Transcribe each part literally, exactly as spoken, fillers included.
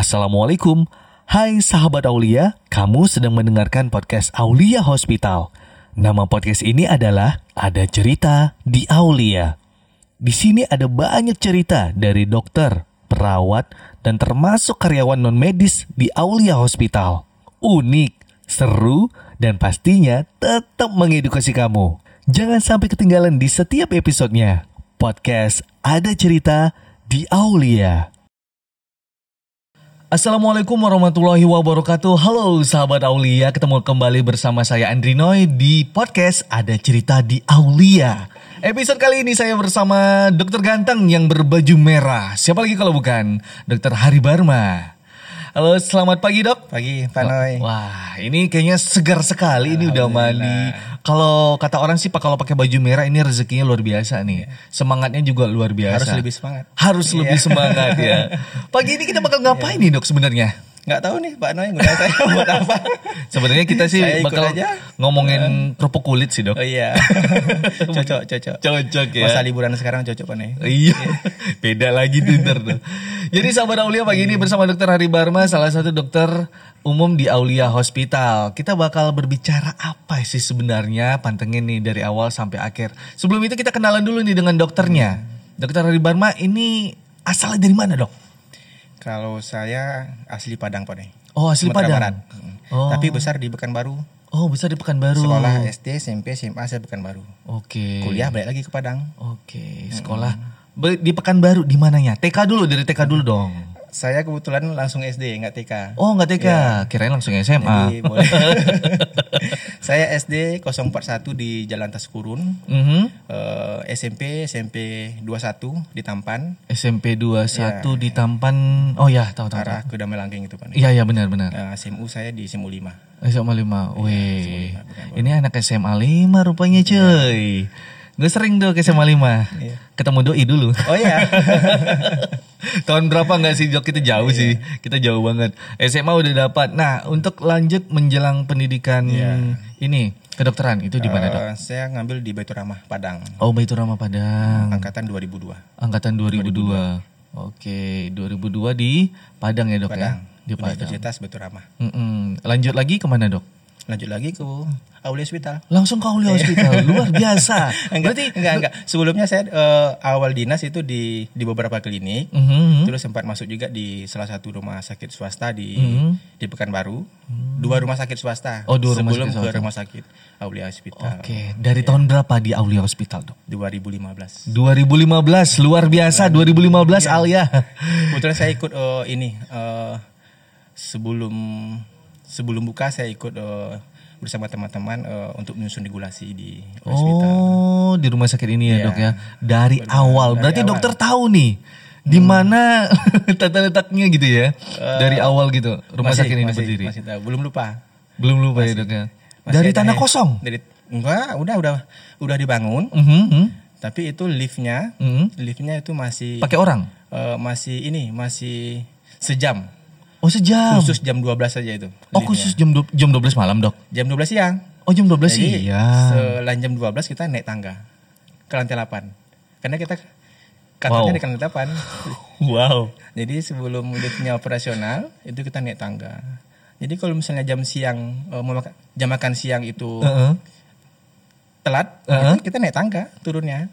Assalamualaikum. Hai sahabat Aulia, kamu sedang mendengarkan podcast Aulia Hospital. Nama podcast ini adalah Ada Cerita di Aulia. Di sini ada banyak cerita dari dokter, perawat, dan termasuk karyawan non-medis di Aulia Hospital. Unik, seru, dan pastinya tetap mengedukasi kamu. Jangan sampai ketinggalan di setiap episodenya. Podcast Ada Cerita di Aulia. Assalamualaikum warahmatullahi wabarakatuh. Halo sahabat Aulia, ketemu kembali bersama saya Andri Noy di podcast Ada Cerita di Aulia. Episode kali ini saya bersama dokter ganteng yang berbaju merah. Siapa lagi kalau bukan dokter Hari Barma. Halo, selamat pagi dok. Pagi Pak Noy. Wah, ini kayaknya segar sekali, ini udah mandi. Kalau kata orang sih pak, kalau pakai baju merah ini rezekinya luar biasa nih. Semangatnya juga luar biasa. Harus lebih semangat. Harus yeah. lebih semangat ya. Pagi ini kita bakal ngapain yeah. nih dok sebenarnya? Gak tahu nih Pak Noy ngundang saya buat apa. Sebenarnya kita sih bakal aja. ngomongin kerupuk kulit sih dok. Oh iya. Cocok, cocok. Cocok ya. Masa liburan sekarang cocok Pak Noy. Iya. Beda lagi Twitter tuh. Jadi sahabat Aulia pagi ini bersama dokter Hari Barma, salah satu dokter umum di Aulia Hospital. Kita bakal berbicara apa sih sebenarnya, pantengin nih dari awal sampai akhir. Sebelum itu kita kenalan dulu nih dengan dokternya. Dokter Hari Barma ini asalnya dari mana dok? Kalau saya asli Padang Pak Noy. Oh asli Sumatera Padang. Oh. Tapi besar di Pekanbaru. Oh besar di Pekanbaru. Sekolah S D, S M P, S M A saya Pekanbaru. Oke. Okay. Kuliah balik lagi ke Padang. Oke. Okay. Sekolah mm-hmm. di Pekanbaru di mananya? T K dulu, dari T K dulu dong. Saya kebetulan langsung S D, nggak T K. Oh nggak T K, ya. Kirain langsung S M A. Jadi, boleh. Saya S D nol empat satu di Jalan Taskurun. Mm-hmm. uh, SMP SMP dua puluh satu di Tampan. S M P dua puluh satu ya. Di Tampan. Oh ya, tahu tahu. Arah ke Damai Langgeng itu Pak. Iya iya benar benar. Uh, S M U saya di S M U lima. S M U lima. Wih. Ya, ini anak S M A lima rupanya cuy. Ya. Gue sering tuh ke S M A lima. Iya. Ketemu doi dulu. Oh iya. Tahun berapa gak sih dok? Kita jauh iya. sih. Kita jauh banget. S M A udah dapat. Nah untuk lanjut menjelang pendidikan iya. ini kedokteran itu di mana uh, dok? Saya ngambil di Baiturrahmah Padang. Oh Baiturrahmah Padang. Angkatan dua ribu dua. Angkatan dua ribu dua. dua ribu dua. Oke, dua ribu dua di Padang ya dok Padang. Ya? Di Padang. Universitas Baiturrahmah. Mm-mm. Lanjut lagi kemana dok? Lanjut lagi ke Aulia Hospital. Langsung ke Aulia Hospital. Luar biasa. Enggak, berarti enggak enggak. Sebelumnya saya uh, awal dinas itu di di beberapa klinik. Mm-hmm. Terus sempat masuk juga di salah satu rumah sakit swasta di mm-hmm. di Pekanbaru. Mm-hmm. Dua rumah sakit swasta. Oh, dua rumah sebelum sakit swasta. Ke rumah sakit Aulia Hospital. Oke, okay. Dari ya. tahun berapa di Aulia Hospital, dok? dua ribu lima belas. dua ribu lima belas. Luar biasa. dua ribu lima belas ya. Aulia. Kebetulan saya ikut uh, ini uh, sebelum Sebelum buka saya ikut uh, bersama teman-teman uh, untuk menyusun regulasi di hospital. Oh, di rumah sakit ini ya yeah. dok ya. Dari Benar, awal. Dari Berarti awal. Dokter tahu nih hmm. di mana tata letaknya gitu ya. Uh, dari awal gitu rumah masih, sakit ini masih, berdiri. Masih tahu. Belum lupa. Belum lupa masih, ya dok ya. Dari tanah air. Kosong? Dari, enggak, udah udah udah dibangun. Mm-hmm. Tapi itu liftnya, mm-hmm. liftnya itu masih. Pakai orang? Uh, masih ini, masih sejam. Oh sejam. Khusus jam dua belas saja itu. Oh liftnya. Khusus jam dua, jam dua belas malam dok? Jam dua belas siang. Oh jam dua belas siang. Selain jam dua belas kita naik tangga ke lantai delapan. Karena kita kantornya wow. di lantai delapan. Wow. Jadi sebelum liftnya operasional itu kita naik tangga. Jadi kalau misalnya jam siang jam makan siang itu uh-huh. telat, uh-huh. kita naik tangga turunnya.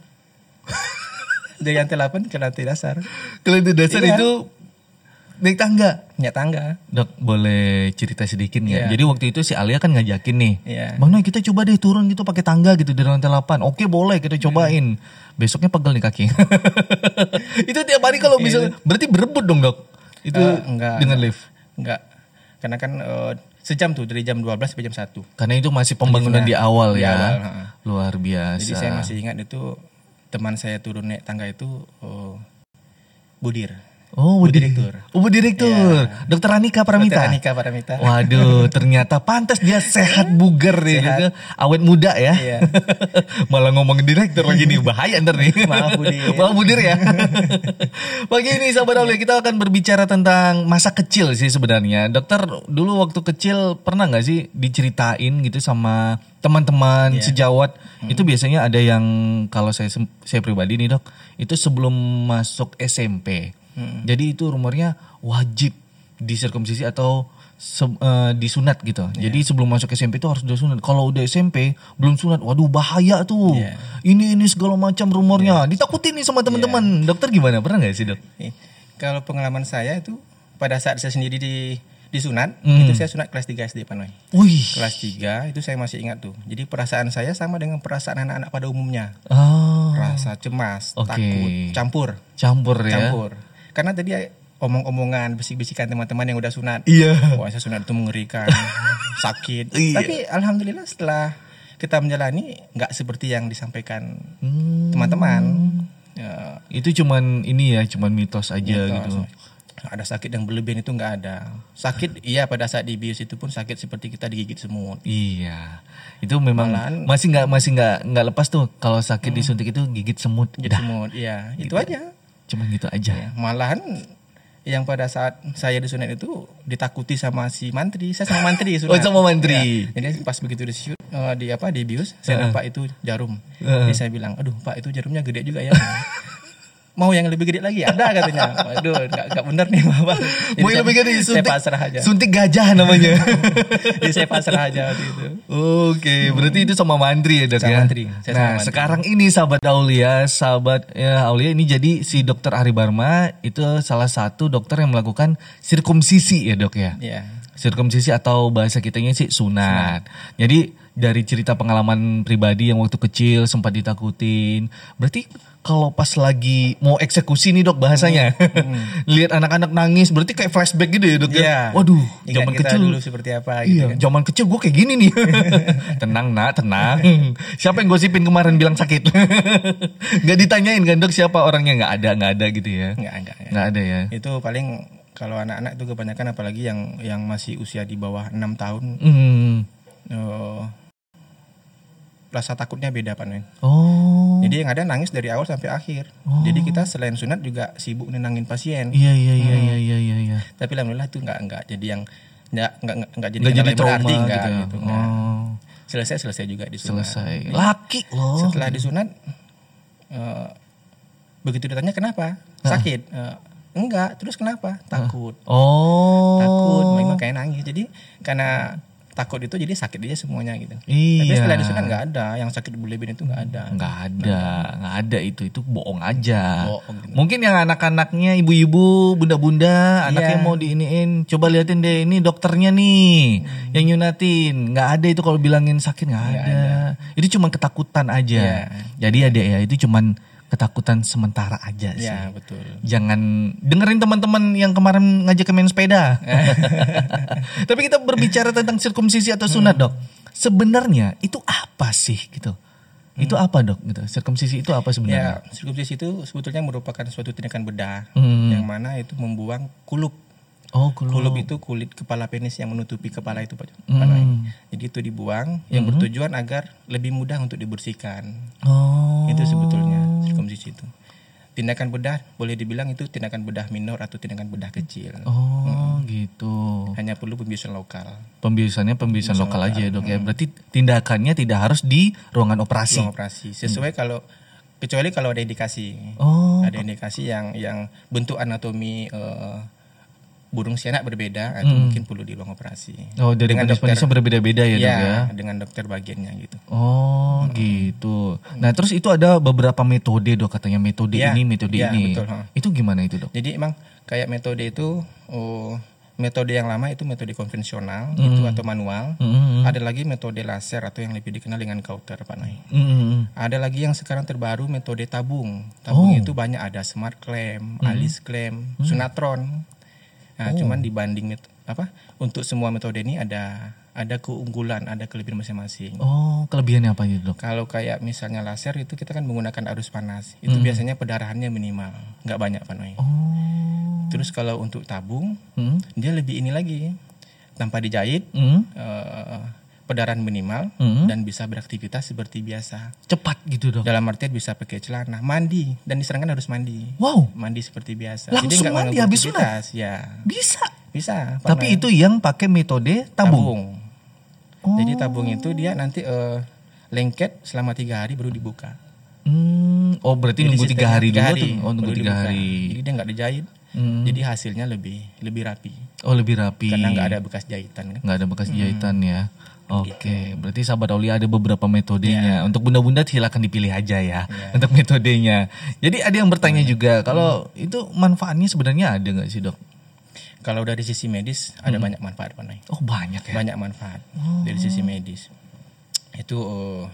Dari lantai delapan ke lantai dasar. Ke lantai dasar iya. itu. Naik tangga. Naik tangga. Dok, boleh cerita sedikit ya? Yeah. Jadi waktu itu si Alia kan ngajakin nih. Yeah. Bang Noy, kita coba deh turun gitu pakai tangga gitu dari lantai delapan. Oke, boleh kita cobain. Yeah. Besoknya pegel nih kaki. Itu tiap hari kalau bisa. Yeah. Berarti berebut dong, Dok. Itu uh, enggak, dengan enggak. lift. Enggak. Karena kan uh, sejam tuh dari jam dua belas sampai jam satu. Karena itu masih pembangunan Liftnya. di awal ya. Awal, uh. Luar biasa. Jadi saya masih ingat itu teman saya turun naik tangga itu uh, Budir. Oh, Bu Direktur. Oh, Bu Direktur. Ya. Dokter Anika Paramita. Dokter Anika Paramita. Waduh, ternyata pantas dia sehat bugar nih, sehat. Awet muda ya. Iya. Malah ngomongin direktur lagi nih, bahaya ntar nih. Maaf Bu Dir. Maaf Bu Dir ya. Pagi ini sahabat Aulia kita akan berbicara tentang masa kecil sih sebenarnya. Dokter, dulu waktu kecil pernah enggak sih diceritain gitu sama teman-teman yeah. sejawat hmm. itu biasanya ada yang kalau saya saya pribadi nih, Dok, itu sebelum masuk S M P. Hmm. Jadi itu rumornya wajib disirkumsisi atau se, uh, disunat gitu. Yeah. Jadi sebelum masuk S M P itu harus udah sunat. Kalau udah S M P belum sunat, waduh bahaya tuh. Yeah. Ini ini segala macam rumornya. Yeah. Ditakutin nih sama teman-teman. Yeah. Dokter gimana? Pernah nggak sih dok? Kalau pengalaman saya itu pada saat saya sendiri di disunat, mm. itu saya sunat kelas tiga S D Panoy. Kelas tiga itu saya masih ingat tuh. Jadi perasaan saya sama dengan perasaan anak-anak pada umumnya. Oh. Rasa cemas, okay. takut, campur. Campur ya. Campur. Karena tadi omong-omongan, bisik-bisikan teman-teman yang udah sunat. Iya. Wah, saya sunat itu mengerikan, sakit. Iya. Tapi alhamdulillah setelah kita menjalani enggak seperti yang disampaikan hmm. teman-teman. Ya. Itu cuman ini ya, cuman mitos aja mitos. gitu. Ada sakit yang berlebihan itu nggak ada. Sakit iya pada saat dibius itu pun sakit seperti kita digigit semut. Iya. Itu memang malahan, masih nggak masih nggak nggak lepas tuh kalau sakit hmm. disuntik itu gigit semut. Gigit dah. semut. Iya, itu gitu. aja. Cuma gitu aja. Ya, malahan yang pada saat saya disunat itu ditakuti sama si mantri. Saya sama mantri sunat. Oh, sama mantri. Ya. Jadi pas begitu disunat uh, di apa di bius, saya uh. nampak itu jarum. Uh. Jadi saya bilang, "Aduh, Pak, itu jarumnya gede juga ya." Mau yang lebih gede lagi ada katanya. Waduh, enggak benar nih, Bapak. Mau yang lebih gede suntik. Saya pasrah aja. Suntik gajah namanya. Jadi saya pasrah aja gitu. Oke, okay, hmm. berarti itu sama mantri ya, Dok sama ya. Mantri. Saya nah, sama sekarang mantri. Ini sahabat Aulia, sahabat ya, Aulia ini jadi si Dokter Hari Barma itu salah satu dokter yang melakukan sirkumsisi ya, Dok ya. Iya. Sirkumsisi atau bahasa kitanya sih sunat. sunat. Jadi dari cerita pengalaman pribadi yang waktu kecil sempat ditakutin. Berarti kalau pas lagi mau eksekusi nih dok bahasanya. Hmm. Lihat anak-anak nangis berarti kayak flashback gitu ya dok. Yeah. Waduh, ingat zaman kecil dulu seperti apa gitu. Iya, kan? Zaman kecil gue kayak gini nih. Tenang nak, tenang. Siapa yang gosipin kemarin bilang sakit? Gak ditanyain kan dok siapa orangnya, gak ada, gak ada gitu ya. Gak ada. Ya. Gak ada ya. Itu paling kalau anak-anak itu kebanyakan apalagi yang yang masih usia di bawah enam tahun. Hmm. Oh. Rasa takutnya beda Pak Nen. Oh. Jadi yang ada nangis dari awal sampai akhir. Oh. Jadi kita selain sunat juga sibuk nenangin pasien. Iya iya iya hmm. iya iya iya. Ya. Tapi alhamdulillah itu enggak enggak jadi yang enggak enggak enggak, enggak jadi enggak jadi trauma enggak, gitu. gitu enggak. Oh. Selesai selesai juga disunat. Selesai. Laki loh. Setelah disunat uh, begitu ditanya kenapa? Sakit. Uh, enggak, terus kenapa? Takut. Oh. Takut, makanya nangis. Jadi karena takut itu jadi sakit dia semuanya gitu. Iya. Tapi setelah disunat nggak ada, yang sakit berlebihan itu nggak ada. Nggak ada, nggak ada itu itu bohong aja. Bohong, gitu. Mungkin yang anak-anaknya, ibu-ibu, bunda-bunda, iya. anaknya mau diiniin, coba liatin deh ini dokternya nih hmm. yang nyunatin. Nggak ada itu kalau bilangin sakit nggak ada. ada. Itu cuma ketakutan aja. Yeah. Jadi ada ya itu cuma ketakutan sementara aja sih. Ya, betul. Jangan dengerin teman-teman yang kemarin ngajak ke main sepeda. Tapi kita berbicara tentang sirkumsisi atau sunat, hmm. Dok. Sebenarnya itu apa sih gitu? Hmm. Itu apa, Dok? Gitu. Sirkumsisi itu apa sebenarnya? Ya, sirkumsisi itu sebetulnya merupakan suatu tindakan bedah hmm. yang mana itu membuang kulub. Oh, kulub. Kulub itu kulit kepala penis yang menutupi kepala itu, Pak. Hmm. Jadi itu dibuang yang hmm. bertujuan agar lebih mudah untuk dibersihkan. Oh. Itu sebetulnya sirkumsisi itu. Tindakan bedah boleh dibilang itu tindakan bedah minor atau tindakan bedah kecil. Oh, hmm. gitu. Hanya perlu pembiusan lokal. Pembiusannya pembiusan, pembiusan lokal, lokal aja, Dok. Hmm. Ya, berarti tindakannya tidak harus di ruangan operasi. Ruang operasi. Sesuai hmm. kalau kecuali kalau ada indikasi. Oh. Ada indikasi yang yang bentuk anatomi uh, burung sianak berbeda, itu hmm. mungkin perlu di ruang operasi. Oh, dari dengan dokter berbeda-beda ya, iya, dok ya. Dengan dokter bagiannya gitu. Oh, hmm. gitu. Nah, terus itu ada beberapa metode dok katanya metode ya, ini, metode ya, ini. Betul, huh. Itu gimana itu dok? Jadi emang kayak metode itu, oh, metode yang lama itu metode konvensional, hmm. itu atau manual. Hmm. Ada lagi metode laser atau yang lebih dikenal dengan kauter Pak Nay. Hmm. Ada lagi yang sekarang terbaru metode tabung. Tabung oh. itu banyak ada smart clamp, hmm. alis clamp, hmm. sunatron. Nah, oh. cuman dibanding met- apa untuk semua metode ini ada ada keunggulan, ada kelebihan masing-masing. Oh, kelebihannya apa ya, Dok? Kalau kayak misalnya laser itu kita kan menggunakan arus panas. Itu mm. biasanya pendarahannya minimal, enggak banyak Pak Noy. Oh. Terus kalau untuk tabung, mm. dia lebih ini lagi. Tanpa dijahit, mm. uh, pendarahan minimal mm. dan bisa beraktivitas seperti biasa. Cepat gitu dong. Dalam artian bisa pakai celana, mandi dan disarankan harus mandi. Wow. Mandi seperti biasa. Langsung jadi mandi habis sunat. Ya. Bisa. Bisa. Pernah. Tapi itu yang pakai metode tabung. tabung. Oh. Jadi tabung itu dia nanti uh, lengket selama tiga hari baru dibuka. Hmm. Oh berarti jadi nunggu tiga hari dulu. Hari, tuh. Oh nunggu tiga hari. Jadi dia nggak dijahit. Hmm. Jadi hasilnya lebih lebih rapi. Oh, lebih rapi. Karena nggak ada bekas jahitan kan? Nggak ada bekas hmm. jahitan ya. Oke, okay. gitu. Berarti sahabat Aulia ada beberapa metodenya. Yeah. Untuk bunda-bunda silakan dipilih aja ya, yeah. untuk metodenya. Jadi ada yang bertanya yeah. juga, kalau mm. itu manfaatnya sebenarnya ada nggak sih dok? Kalau dari sisi medis mm. ada banyak manfaat Panai. Oh banyak ya? Banyak manfaat oh. dari sisi medis. Itu uh,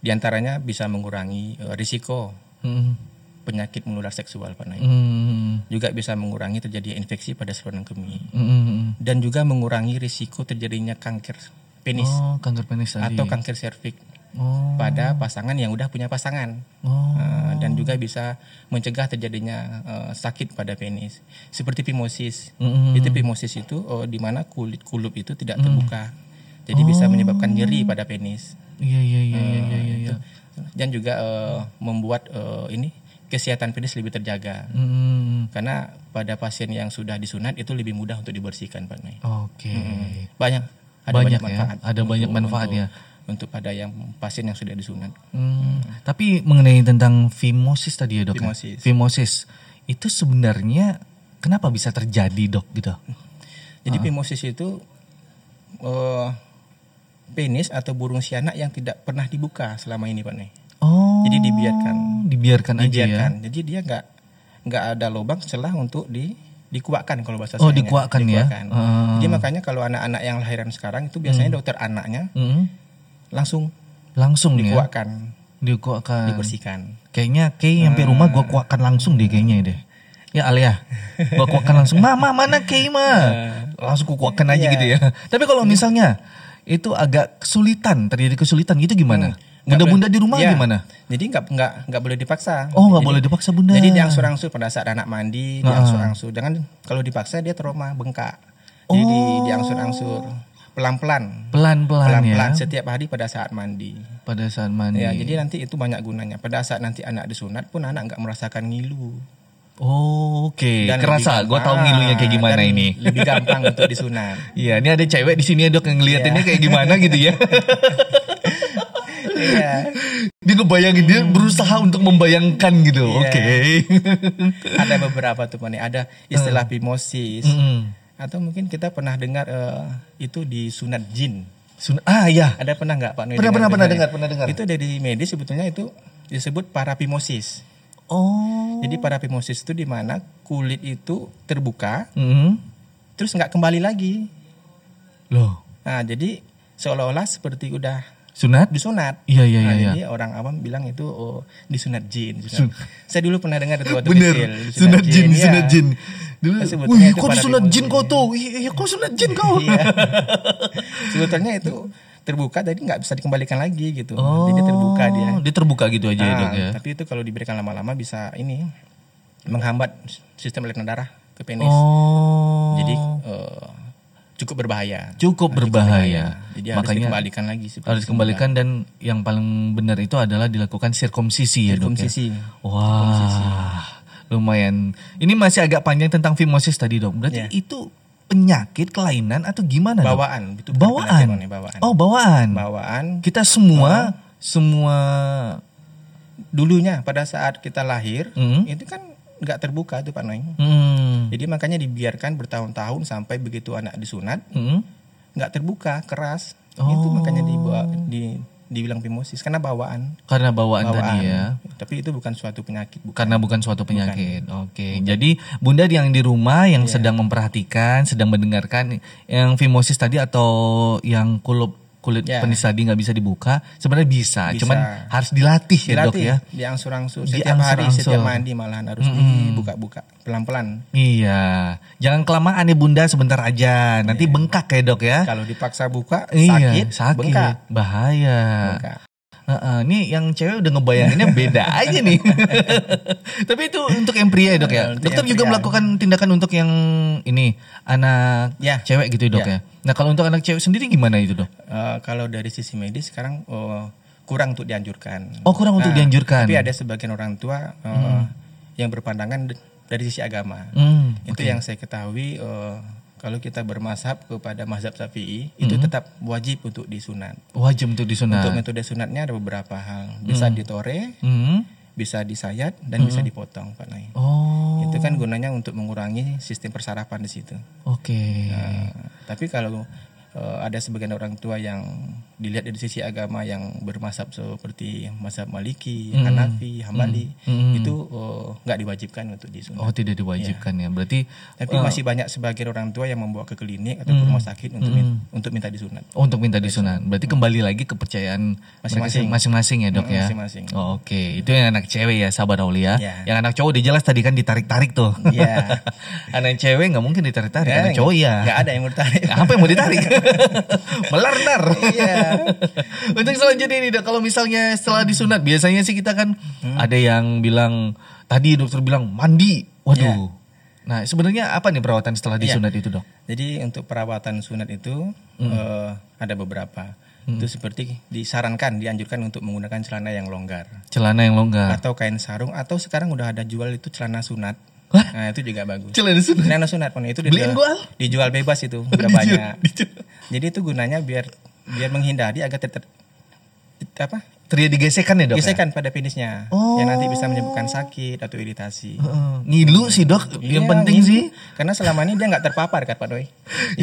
diantaranya bisa mengurangi uh, risiko mm. penyakit menular seksual Panai. Mm. Juga bisa mengurangi terjadi infeksi pada saluran kemih. Mm. Dan juga mengurangi risiko terjadinya kanker. Penis, oh, kanker penis tadi. Atau kanker serviks oh. pada pasangan yang udah punya pasangan oh. uh, dan juga bisa mencegah terjadinya uh, sakit pada penis seperti pimosis. Mm-hmm. Itu pimosis itu uh, di mana kulit kulup itu tidak terbuka, mm. jadi oh. bisa menyebabkan nyeri pada penis. Iya iya iya iya iya. Dan juga uh, membuat uh, ini kesehatan penis lebih terjaga mm. karena pada pasien yang sudah disunat itu lebih mudah untuk dibersihkan Pak Nay. Oke. Okay. Hmm. Banyak. Ada banyak, banyak ya, ada untuk, banyak manfaatnya untuk, untuk pada yang pasien yang sudah disunat. Hmm. Hmm. Tapi mengenai tentang fimosis tadi ya dok, fimosis, fimosis. itu sebenarnya kenapa bisa terjadi dok gitu? Jadi uh. fimosis itu uh, penis atau burung sianak yang tidak pernah dibuka selama ini Pak Nay. Oh. Jadi dibiarkan, dibiarkan, dibiarkan aja ya. Jadi dia nggak nggak ada lubang celah untuk di dikuakkan kalau bahasa saya. Oh, dikuakkan ya. Dikuakkan. Hmm. Jadi makanya kalau anak-anak yang lahiran sekarang itu biasanya hmm. dokter anaknya hmm. langsung langsung dikuakkan. Ya? Dikuakkan. Dibersihkan. Kayaknya Kay hmm. nyampe rumah gua kuakkan langsung deh kayaknya deh. Ya Alia, gua kuakkan langsung. Mama mana Kay ma? Hmm. Langsung kuakkan aja yeah. gitu ya. Tapi kalau misalnya itu agak kesulitan, terjadi kesulitan gitu gimana? Hmm. Bunda-bunda di rumah ya. gimana? Jadi nggak nggak nggak boleh dipaksa. Oh nggak boleh dipaksa bunda. Jadi diangsur-angsur pada saat anak mandi, nah. diangsur-angsur. Jangan kalau dipaksa dia trauma bengkak. Jadi oh. diangsur-angsur pelan-pelan. Pelan-pelan. Pelan-pelan ya? Setiap hari pada saat mandi. Pada saat mandi. Ya, jadi nanti itu banyak gunanya. Pada saat nanti anak disunat pun anak nggak merasakan ngilu. Oh, oke. Okay. Kerasa, gue tahu ngilunya kayak gimana ini. Lebih gampang untuk disunat. Iya, ini ada cewek di sini dok yang ngeliatinnya yeah. kayak gimana gitu ya. Iya. Dia kebayangin hmm. dia berusaha untuk membayangkan gitu. Iya. Oke. Okay. Ada beberapa tuh Pak nih. Ada istilah hmm. fimosis. Hmm. Atau mungkin kita pernah dengar uh, itu di sunat jin. Sunat ah iya. Ada pernah enggak Pak Noy? Pernah dengar, pernah pernah dengar, pernah dengar. Itu dari medis sebetulnya itu disebut parafimosis. Oh. Jadi parafimosis itu di mana kulit itu terbuka. Hmm. Terus enggak kembali lagi. Loh. Nah, jadi seolah-olah seperti udah sunat? Disunat. Iya, iya, iya. Nah, jadi iya. orang awam bilang itu oh, disunat jin. Sunat. Sun. Saya dulu pernah dengar itu waktu bener. kecil. Bener, sunat jin, ya. sunat jin. Dulu, wih, kok disunat jin kau tuh? Iya, kok sunat jin kau? Sebetulnya itu terbuka, jadi nggak bisa dikembalikan lagi gitu. Oh, jadi terbuka dia. Dia terbuka gitu aja nah, ya dok ya? Tapi itu kalau diberikan lama-lama bisa ini, menghambat sistem aliran darah ke penis. Oh. Jadi... Uh, cukup berbahaya. Cukup berbahaya. berbahaya. Jadi makanya harus dikembalikan lagi. Harus dikembalikan dan yang paling benar itu adalah dilakukan sirkumsisi ya dok ya. Wah, lumayan. Ini masih agak panjang tentang fimosis tadi dok. Berarti ya. itu penyakit, kelainan atau gimana dok? Bawaan. Itu bawaan. Penyakit, bawaan. Oh bawaan. Bawaan. Kita semua, bawaan. semua. Dulunya pada saat kita lahir, mm-hmm. itu kan nggak terbuka tuh Pak Noy. Hmm. Jadi makanya dibiarkan bertahun-tahun sampai begitu anak disunat nggak hmm. terbuka keras. Oh. Itu makanya dibawa, di dibilang fimosis karena bawaan. Karena bawaan, bawaan tadi ya. Tapi itu bukan suatu penyakit. Bukan. Karena bukan suatu penyakit. Bukan. Oke. Jadi bunda yang di rumah yang yeah. sedang memperhatikan, sedang mendengarkan yang fimosis tadi atau yang kulup kulit yeah. penis tadi nggak bisa dibuka, sebenarnya bisa, bisa. Cuman harus dilatih, dilatih ya dok ya. Diangsur-angsur setiap diangsur hari, setiap mandi malahan harus mm. dibuka-buka pelan-pelan. Iya, jangan kelamaan ya bunda, sebentar aja, nanti yeah. bengkak ya dok ya. Kalau dipaksa buka sakit, iya, sakit. bengkak, bahaya. Bengkak. Uh-uh, nih yang cewek udah ngebayanginnya beda aja nih. Tapi itu untuk yang pria ya dok ya. Dokter juga melakukan tindakan untuk yang ini anak ya. cewek gitu dok ya. ya. Nah kalau untuk anak cewek sendiri gimana itu dok? Uh, kalau dari sisi medis sekarang uh, kurang untuk dianjurkan. Oh kurang nah, untuk dianjurkan. Tapi ada sebagian orang tua uh, hmm. yang berpandangan dari sisi agama. Hmm, itu okay. yang saya ketahui uh, kalau kita bermazhab kepada mazhab Syafi'i hmm. itu tetap wajib untuk disunat. Wajib untuk disunat. Untuk metode sunatnya ada beberapa hal. Bisa hmm. ditore, hmm. bisa disayat dan mm-hmm. bisa dipotong panai. Oh. Itu kan gunanya untuk mengurangi sistem persarapan di situ. Oke. Okay. Nah, tapi kalau uh, ada sebagian orang tua yang dilihat dari sisi agama yang bermazhab seperti mazhab Maliki, mm-hmm. Hanafi, Hambali, mm-hmm. itu uh, nggak diwajibkan untuk disunat. Oh, tidak diwajibkan ya. ya. Berarti tapi uh, masih banyak sebagian orang tua yang membawa ke klinik atau mm-hmm. rumah sakit untuk mm-hmm. min- untuk minta disunat. Oh, untuk minta disunat. Berarti mm-hmm. kembali lagi kepercayaan masing-masing masing-masing ya, Dok, mm-hmm. ya. Masing-masing. Oh, oke. Okay. Itu yang anak cewek ya, sahabat Aulia. Ya. Yang anak cowok dijelas tadi kan ditarik-tarik tuh. Iya. Anak cewek nggak mungkin ditarik-tarik, ya, anak cowok ya. Nggak ada yang mau ditarik. Apa yang mau ditarik? Melarnar. Iya. Untuk selanjutnya ini, Dok, kalau misalnya setelah disunat, biasanya sih kita kan hmm. ada yang bilang, tadi dokter bilang mandi, waduh. Ya. Nah sebenarnya apa nih perawatan setelah disunat ya. itu, Dok? Jadi untuk perawatan sunat itu hmm. uh, ada beberapa. Hmm. Itu seperti disarankan, dianjurkan untuk menggunakan celana yang longgar. Celana yang longgar. Atau kain sarung, atau sekarang udah ada jual itu celana sunat. Hah? Nah itu juga bagus. Celana sunat? Celana sunat, itu dijual, dijual bebas itu, udah dijual, banyak. Dijual. Jadi itu gunanya biar biar menghindari agar ter, ter, ter, apa? terjadi gesekan ya, Dok? Gesekan ya? Pada penisnya. Oh. Yang nanti bisa menyebabkan sakit atau iritasi. Uh, ngilu sih, Dok, iya, yang penting ngilu sih. Karena selama ini dia gak terpapar kan Pak Doi.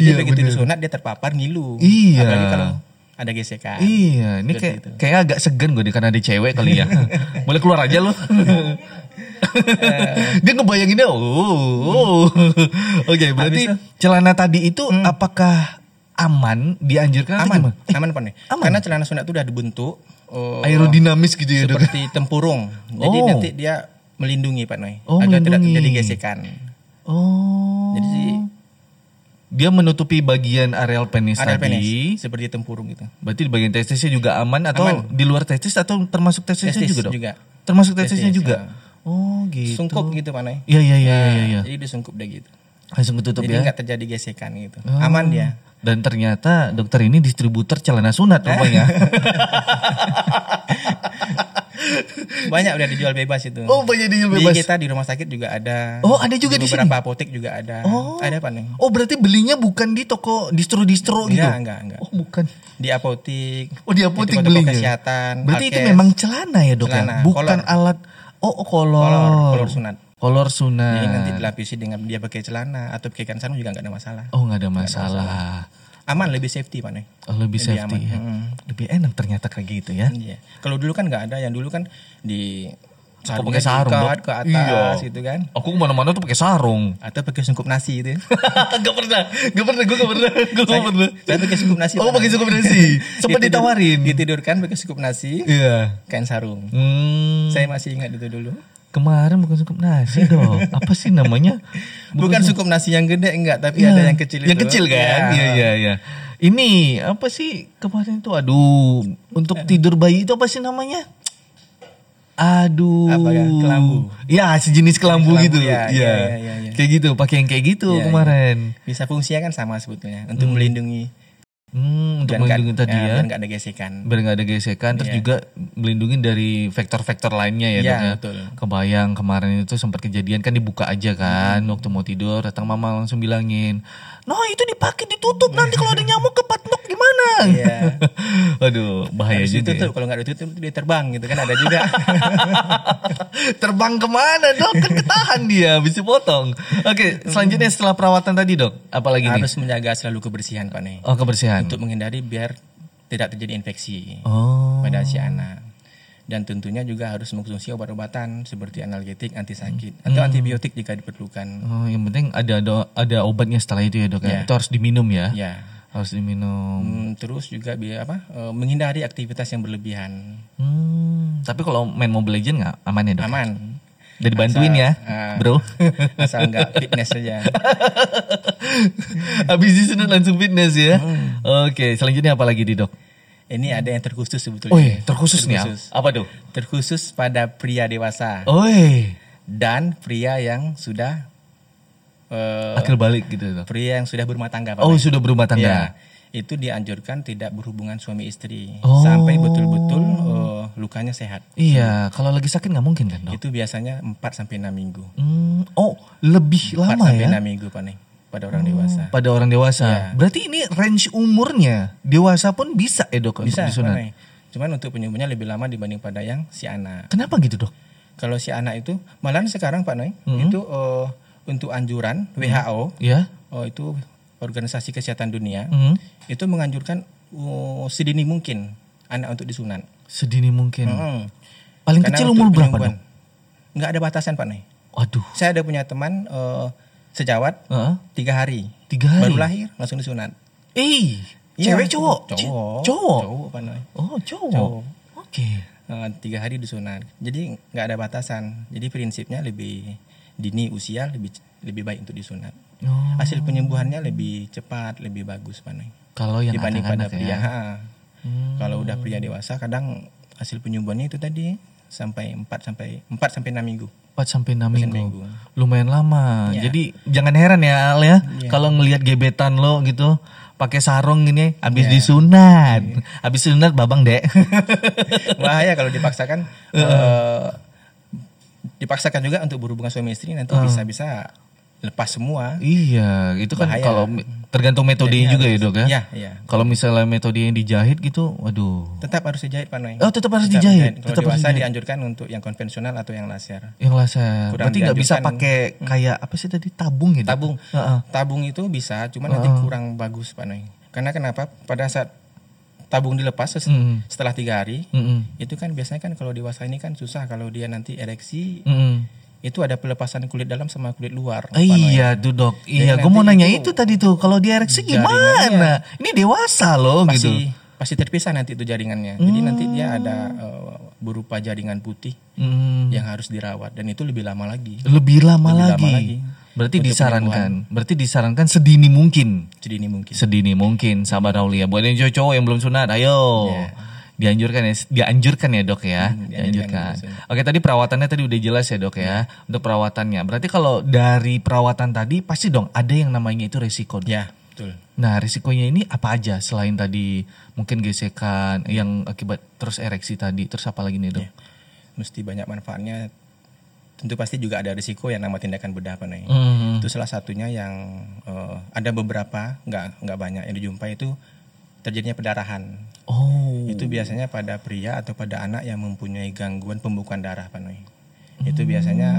Jadi iya, begitu bener. Disunat dia terpapar ngilu. Iya. Apalagi kalau ada gesekan. Iya, ini kayak gitu. Kayak agak segan gue karena ada cewek kali ya. Boleh keluar aja lo. Dia ngebayanginnya. Oh. Oke, okay, berarti habis, celana tadi itu hmm. apakah aman dianjurkan? Aman, aman Pak Doi. Karena celana sunat itu udah dibentuk. Oh, aerodinamis gitu ya, seperti tempurung. Jadi oh. nanti dia melindungi Pak Noy, oh, agar melindungi. Tidak terjadi gesekan. Oh. Jadi dia menutupi bagian areal penis areal tadi, penis, seperti tempurung gitu. Berarti di bagian testisnya juga aman atau aman. Di luar testis atau termasuk testisnya testis juga, Dok? Juga. Termasuk testisnya testis, juga. Ya. Oh, gitu. Sungkup gitu Pak Noy. Iya, iya, iya, iya, ya. Jadi disungkup dia gitu. Langsung ketutup jadi ya. Jadi enggak terjadi gesekan gitu. Oh. Aman dia. Dan ternyata dokter ini distributor celana sunat rupanya. Banyak udah dijual bebas itu. Oh, banyak dijual bebas. Di kita di rumah sakit juga ada. Oh, ada juga di, di beberapa sini? Apotek juga ada. Oh. Ada apa nih? Oh, berarti belinya bukan di toko distro-distro gitu? Enggak, enggak, enggak. Oh, bukan. Di apotek. Oh, di apotek di belinya. Kesehatan. Berarti alkes. Itu memang celana ya, Dok? Celana, ya? Bukan kolor. Alat. Oh, oh kolor. kolor. Kolor sunat. Kolor sunat. Jadi nanti dilapisi dengan dia pakai celana atau pakai kain sarung juga nggak ada masalah. Oh nggak ada, ada masalah. Aman, lebih safety Pak Noy. Oh lebih, lebih safety. Ya. Hmm. Lebih enak ternyata kayak gitu ya. Iya. Kalau dulu kan nggak ada, yang dulu kan di sarung pakai sarung ke atas iya. Gitu kan. Aku kemana-mana tuh pakai sarung. Atau pakai sungkup nasi itu. Gak pernah, gak pernah, gue gak pernah, gue gak pernah. Saya pakai sungkup nasi. Oh pakai sungkup nasi. Sempat ditawarin. Ditidurkan pakai sungkup nasi. Iya. Kain sarung. Hmm. Saya masih ingat itu dulu. Kemarin bukan sungkup nasi dong. Apa sih namanya? Bukan, bukan sungkup nasi yang gede enggak, tapi ya, ada yang kecil yang itu. Yang kecil kan? Iya, iya, iya. Ini apa sih kemarin itu? Aduh, untuk tidur bayi itu apa sih namanya? Aduh. Apa ya? Kelambu. Ya, sejenis kelambu, kelambu gitu. Iya, ya. Ya, ya, ya, ya. Kayak gitu, pakai yang kayak gitu ya, kemarin. Ya. Bisa fungsinya kan sama sebetulnya, untuk hmm. melindungi. Hmm, untuk melindungi tadi ya, ya. Biar gak ada gesekan. Biar gak ada gesekan, terus yeah. juga melindungi dari vektor-vektor lainnya ya. Iya, yeah, betul. Kebayang kemarin itu sempat kejadian kan dibuka aja kan, mm. waktu mau tidur datang mama langsung bilangin, "No, itu dipakai ditutup nanti kalau ada nyamuk kepatok gimana?" Iya. Yeah. Aduh, bahaya harus juga. Ditutup, kalau gak ditutup dia terbang gitu kan ada juga. Terbang kemana Dok? Kan ketahan dia, bisa potong. Oke, okay, selanjutnya setelah perawatan tadi Dok, apalagi nih? Harus menjaga selalu kebersihan Pak Nih. Oh, kebersihan. Untuk menghindari biar tidak terjadi infeksi oh. pada si anak. Dan tentunya juga harus mengkonsumsi obat-obatan seperti analgetik, anti sakit atau hmm. antibiotik jika diperlukan. Oh, yang penting ada, ada ada obatnya setelah itu ya Dok. Ya. Itu harus diminum ya. Ya. Harus diminum. Hmm, terus juga biar apa? E, menghindari aktivitas yang berlebihan. Hmm. Tapi kalau main Mobile Legends nggak aman ya Dok? Aman. Udah dibantuin asal, ya uh, bro. Asal enggak fitness aja. Habis disunat langsung fitness ya. hmm. Oke, selanjutnya apa lagi di Dok? Ini ada yang terkhusus sebetulnya. Oh, terkhusus, terkhusus nih ya? Apa tuh? Terkhusus pada pria dewasa. Oh. Dan pria yang sudah uh, akil balik gitu Dok. Pria yang sudah berumah tangga Pak. Oh, sudah berumah tangga ya. Itu dianjurkan tidak berhubungan suami istri oh. sampai betul-betul uh, lukanya sehat. Iya, kalau lagi sakit nggak mungkin kan Dok? Itu biasanya empat sampai enam minggu. Hmm, oh, lebih lama ya? empat sampai enam minggu Pak Neng, pada orang oh, dewasa. Pada orang dewasa. Ya. Berarti ini range umurnya dewasa pun bisa ya Dok? Bisa Pak Neng. Cuman untuk penyembuhannya lebih lama dibanding pada yang si anak. Kenapa gitu Dok? kalau si anak itu malahan sekarang Pak Noy mm-hmm. itu uh, untuk anjuran W H O yeah. oh, itu Organisasi Kesehatan Dunia mm-hmm. itu menganjurkan uh, sedini mungkin anak untuk disunat. Sedini mungkin mm-hmm. Paling karena kecil umur berapa dong? Nggak ada batasan Pak Noy. Aduh. Saya ada punya teman uh, sejawat uh-huh. tiga hari tiga hari baru lahir langsung disunat. Eh cewek ya, cowok? Cowok cowok cowok Pak Noy. Oh cowok, cowok. Oke okay. Tiga hari disunat, jadi nggak ada batasan. Jadi prinsipnya lebih dini usia lebih lebih baik untuk disunat. Oh. Hasil penyembuhannya lebih cepat, lebih bagus Pak Noy. Kalau yang dibanding pada pria, ya? hmm. Kalau udah pria dewasa, kadang hasil penyembuhannya itu tadi sampai empat sampai empat sampai enam minggu. Empat sampai enam minggu, lumayan lama. Ya. Jadi jangan heran ya Al ya, ya. Kalau ngelihat gebetan lo gitu. Pakai sarung gini, habis yeah. disunat, habis yeah. disunat babang dek. Bahaya kalau dipaksakan, uh. Uh, dipaksakan juga untuk berhubungan suami istri nanti uh. bisa-bisa lepas semua. Iya, itu bahaya. Kan kalau tergantung metodenya juga harus, ya dok ya. Iya, iya. Kalau misalnya metodenya dijahit gitu, waduh. Tetap harus dijahit Pak Noy. Oh tetap harus tetap dijahit. Kalau tetap dewasa dijahit. Dianjurkan untuk yang konvensional atau yang laser. Yang laser. Kurang berarti nggak bisa pakai kayak apa sih tadi tabung gitu? Tabung. Uh-uh. Tabung itu bisa, cuman uh-uh. nanti kurang bagus Pak Noy. Karena kenapa? Pada saat tabung dilepas mm. setelah tiga hari, mm. itu kan biasanya kan kalau dewasa ini kan susah kalau dia nanti ereksi. Mm. Itu ada pelepasan kulit dalam sama kulit luar. Iya tuh dok. Iya, gue mau nanya itu, itu tadi tuh. Kalau dia ereksi gimana? Ini dewasa loh pasti, gitu. Pasti terpisah nanti itu jaringannya. Hmm. Jadi nanti dia ada uh, berupa jaringan putih hmm. yang harus dirawat. Dan itu lebih lama lagi. Lebih lama, lebih lagi. lama lagi. Berarti untuk disarankan. Berarti disarankan sedini mungkin. Sedini mungkin. Sedini mungkin. Sahabat Aulia. Buat yang cowok yang belum sunat, ayo. Yeah. Dianjurkan ya, dianjurkan ya dok ya, hmm, dianjurkan. dianjurkan. Oke tadi perawatannya tadi udah jelas ya dok ya, ya. Untuk perawatannya. Berarti kalau dari perawatan tadi pasti dong ada yang namanya itu resiko. Dok. Ya, betul. Nah resikonya ini apa aja selain tadi mungkin gesekan yang akibat terus ereksi tadi, terus apa lagi nih dok? Ya. Mesti banyak manfaatnya. Tentu pasti juga ada risiko yang nama tindakan bedah Pak Noy. Hmm. Itu salah satunya yang uh, ada beberapa, nggak nggak banyak yang dijumpai itu. Terjadinya pendarahan. Oh. Itu biasanya pada pria atau pada anak yang mempunyai gangguan pembukaan darah Pak Noy. Itu hmm. biasanya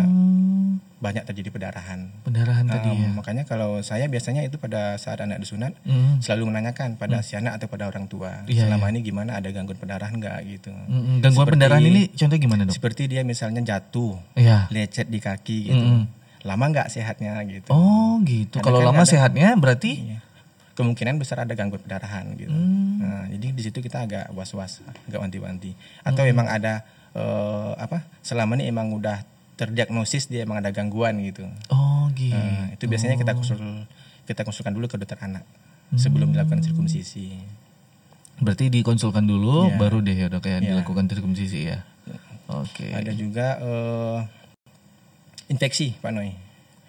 banyak terjadi pendarahan. Pendarahan um, tadi ya. Makanya kalau saya biasanya itu pada saat anak disunat hmm. selalu menanyakan pada hmm. si anak atau pada orang tua. Ya, selama ya. Ini gimana ada gangguan pendarahan enggak gitu. Hmm. Gangguan seperti, pendarahan ini contohnya gimana dok? Seperti dia misalnya jatuh, ya. Lecet di kaki gitu. Hmm. Lama enggak sehatnya gitu. Oh gitu. Ada kalau kan lama ada, sehatnya berarti... Iya. Kemungkinan besar ada gangguan pendarahan gitu. Hmm. Nah, jadi di situ kita agak was-was, agak wanti-wanti. Atau memang hmm. ada uh, apa? Selama ini emang udah terdiagnosis dia emang ada gangguan gitu. Oh, gitu. Nah, itu biasanya kita konsul kita konsulkan dulu ke dokter anak hmm. sebelum dilakukan sirkumsisi. Berarti dikonsulkan dulu ya. Baru deh ya dok ya, ya. Dilakukan sirkumsisi ya. Oke. Okay. Ada juga uh, infeksi Pak Noy.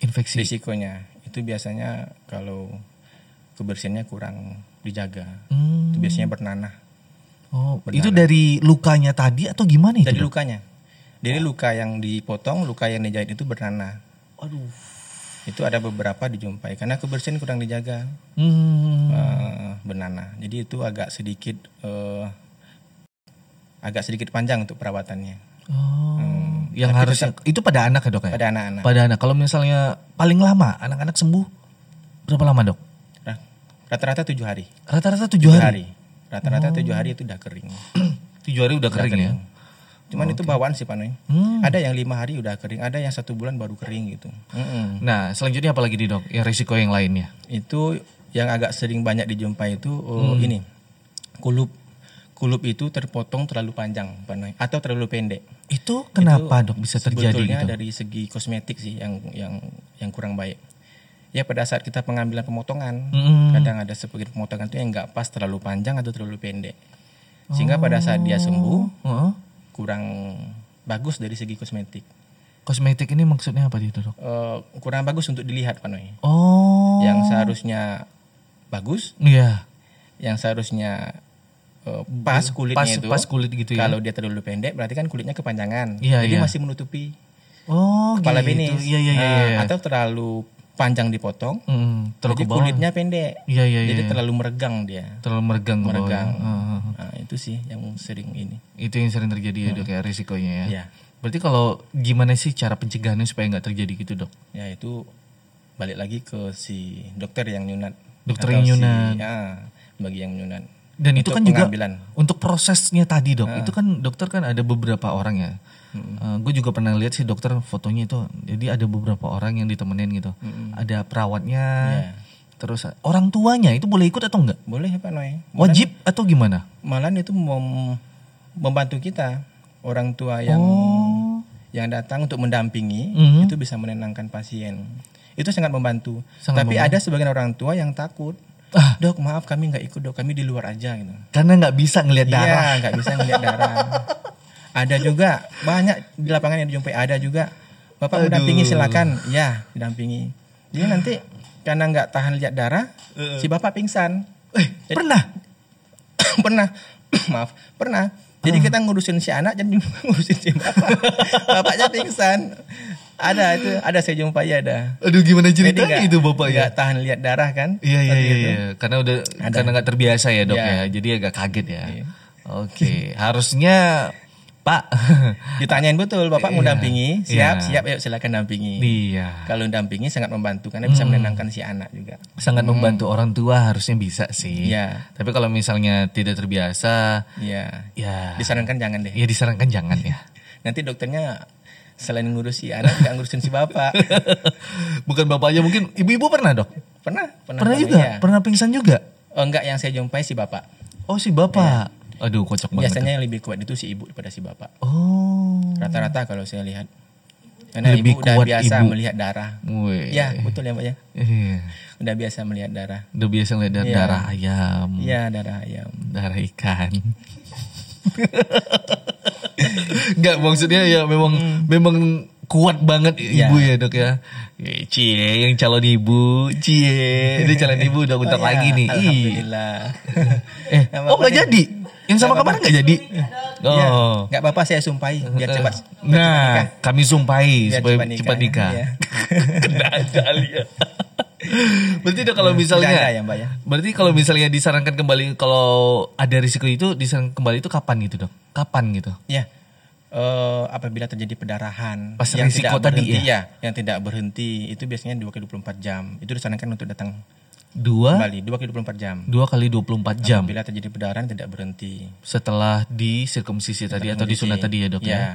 Infeksi. Risikonya itu biasanya kalau kebersihannya kurang dijaga. Hmm. Itu biasanya bernanah. Oh, bernanah. Itu dari lukanya tadi atau gimana itu? Dari dok? Lukanya. Dari oh. luka yang dipotong, luka yang dijahit itu bernanah. Aduh. Itu ada beberapa dijumpai karena kebersihan kurang dijaga. Hmm. Uh, bernanah. Jadi itu agak sedikit uh, agak sedikit panjang untuk perawatannya. Oh. Hmm. Yang harus tetap, itu pada anak ya, dok ya? Pada anak-anak. Pada anak. Kalau misalnya paling lama anak-anak sembuh berapa lama, dok? Rata-rata tujuh hari. Rata-rata tujuh hari. hari. Rata-rata tujuh hari itu udah kering. Tujuh hari udah, udah kering, kering ya. Cuman oh, itu okay. bawaan sih Pak Noy. Hmm. Ada yang lima hari udah kering, ada yang satu bulan baru kering gitu. Mm-mm. Nah selanjutnya apa lagi nih dok? Yang risiko yang lainnya? Itu yang agak sering banyak dijumpai itu oh, hmm. ini kulup. Kulup itu terpotong terlalu panjang Pak Noy, atau terlalu pendek. Itu kenapa itu dok bisa terjadi sebetulnya gitu? Sebetulnya dari segi kosmetik sih yang yang yang kurang baik. Ya pada saat kita pengambilan pemotongan mm. kadang ada sebagian pemotongan itu yang nggak pas, terlalu panjang atau terlalu pendek sehingga oh. pada saat dia sembuh oh. kurang bagus dari segi kosmetik. Kosmetik ini maksudnya apa itu dok? Uh, kurang bagus untuk dilihat Pak Noy. Oh. Yang seharusnya bagus. Iya. Yeah. Yang seharusnya uh, pas kulitnya pas, itu. Pas kulit gitu ya. Kalau dia terlalu pendek berarti kan kulitnya kepanjangan. Yeah, jadi yeah. masih menutupi. Oh. Kepala gitu. Penis. Iya yeah, iya yeah, iya. Yeah, yeah. Atau terlalu panjang dipotong, hmm, jadi kulitnya pendek, ya, ya, jadi ya. terlalu meregang dia. Terlalu meregang, meregang. Uh, uh, uh. Nah, itu sih yang sering ini. Itu yang sering terjadi ya uh. dok ya risikonya ya. ya. Berarti kalau gimana sih cara pencegahannya supaya nggak terjadi gitu, Dok? Ya itu balik lagi ke si dokter yang nyunat. Dokter yang nyunat. Si, ya, bagi yang nyunat. Dan itu kan juga untuk prosesnya tadi, Dok. Ah. Itu kan dokter kan ada beberapa orang ya. Mm-hmm. Uh, gue juga pernah lihat sih dokter fotonya itu. Jadi ada beberapa orang yang ditemenin gitu. Mm-hmm. Ada perawatnya. Yeah. Terus orang tuanya itu boleh ikut atau enggak? Boleh Pak Noy. Wajib atau gimana? Malahan itu mem- membantu kita. Orang tua yang oh. yang datang untuk mendampingi mm-hmm. itu bisa menenangkan pasien. Itu sangat membantu. Sangat Tapi membantu. Ada sebagian orang tua yang takut. Ah. Dok, maaf kami nggak ikut dok, kami di luar aja gitu. Karena nggak bisa ngelihat darah. Iya, nggak bisa ngelihat darah. Ada juga banyak di lapangan yang dijumpai. Ada juga bapak mendampingi silakan. Ya, didampingi. Jadi nanti karena nggak tahan lihat darah, uh. si bapak pingsan. Eh, jadi, pernah, pernah. Maaf, pernah. Jadi kita ngurusin si anak, jadi ngurusin si bapak. Bapaknya pingsan. Ada itu, ada saya jumpai ada. Aduh gimana ceritanya itu bapak ya? Gak tahan lihat darah kan? Iya iya iya. Gitu. Karena udah ada. Karena nggak terbiasa ya dok ya. ya. Jadi agak kaget ya. Iya. Oke, okay. Harusnya Pak ditanyain betul, bapak iya. mau dampingi? Siap iya. siap, yuk silakan dampingi. Iya. Kalau dampingi sangat membantu karena bisa hmm. menenangkan si anak juga. Sangat hmm. membantu orang tua harusnya bisa sih. Iya. Tapi kalau misalnya tidak terbiasa, iya. Ya. Disarankan jangan deh. Iya disarankan jangan ya. Nanti dokternya selain ngurus si anak, gak ngurusin si bapak. Bukan bapaknya mungkin, ibu-ibu pernah dok? Pernah. Pernah, pernah juga? Ya. Pernah pingsan juga? Oh enggak, yang saya jumpai si bapak. Oh si bapak? Ya. Aduh kocok banget. Biasanya yang lebih kuat itu si ibu daripada si bapak. Oh. Rata-rata kalau saya lihat. Karena lebih ibu udah biasa ibu. Melihat darah. Wih. Ya betul ya Pak ya. Iya. Udah biasa melihat darah. Udah biasa melihat darah, ya. darah ayam. Iya darah ayam. Darah ikan. Enggak maksudnya ya memang hmm. memang kuat banget ibu ya, ya dok ya. Cie yang calon ibu, cie dia calon ibu udah bentar oh, lagi ya. Nih. Alhamdulillah. eh, oh nggak jadi? Yang sama kemarin nggak jadi? Oh nggak ya, apa-apa saya sumpahi biar cepat. Nah cepat kami sumpahi biar supaya cepat nikah. Kena kali ya. Berarti dok kalau misalnya, ya, Mbak, ya. berarti kalau misalnya disarankan kembali kalau ada risiko itu disarankan kembali itu kapan gitu dok? Kapan gitu? Ya. Uh, apabila terjadi pendarahan pas yang tidak berhenti tadi, ya? Ya yang tidak berhenti itu biasanya dua kali dua puluh empat jam itu disarankan untuk datang dua kembali dua kali dua puluh empat jam dua kali dua puluh empat jam apabila terjadi pendarahan tidak berhenti setelah di sirkumsisi tadi atau disunat tadi ya dok ya, ya?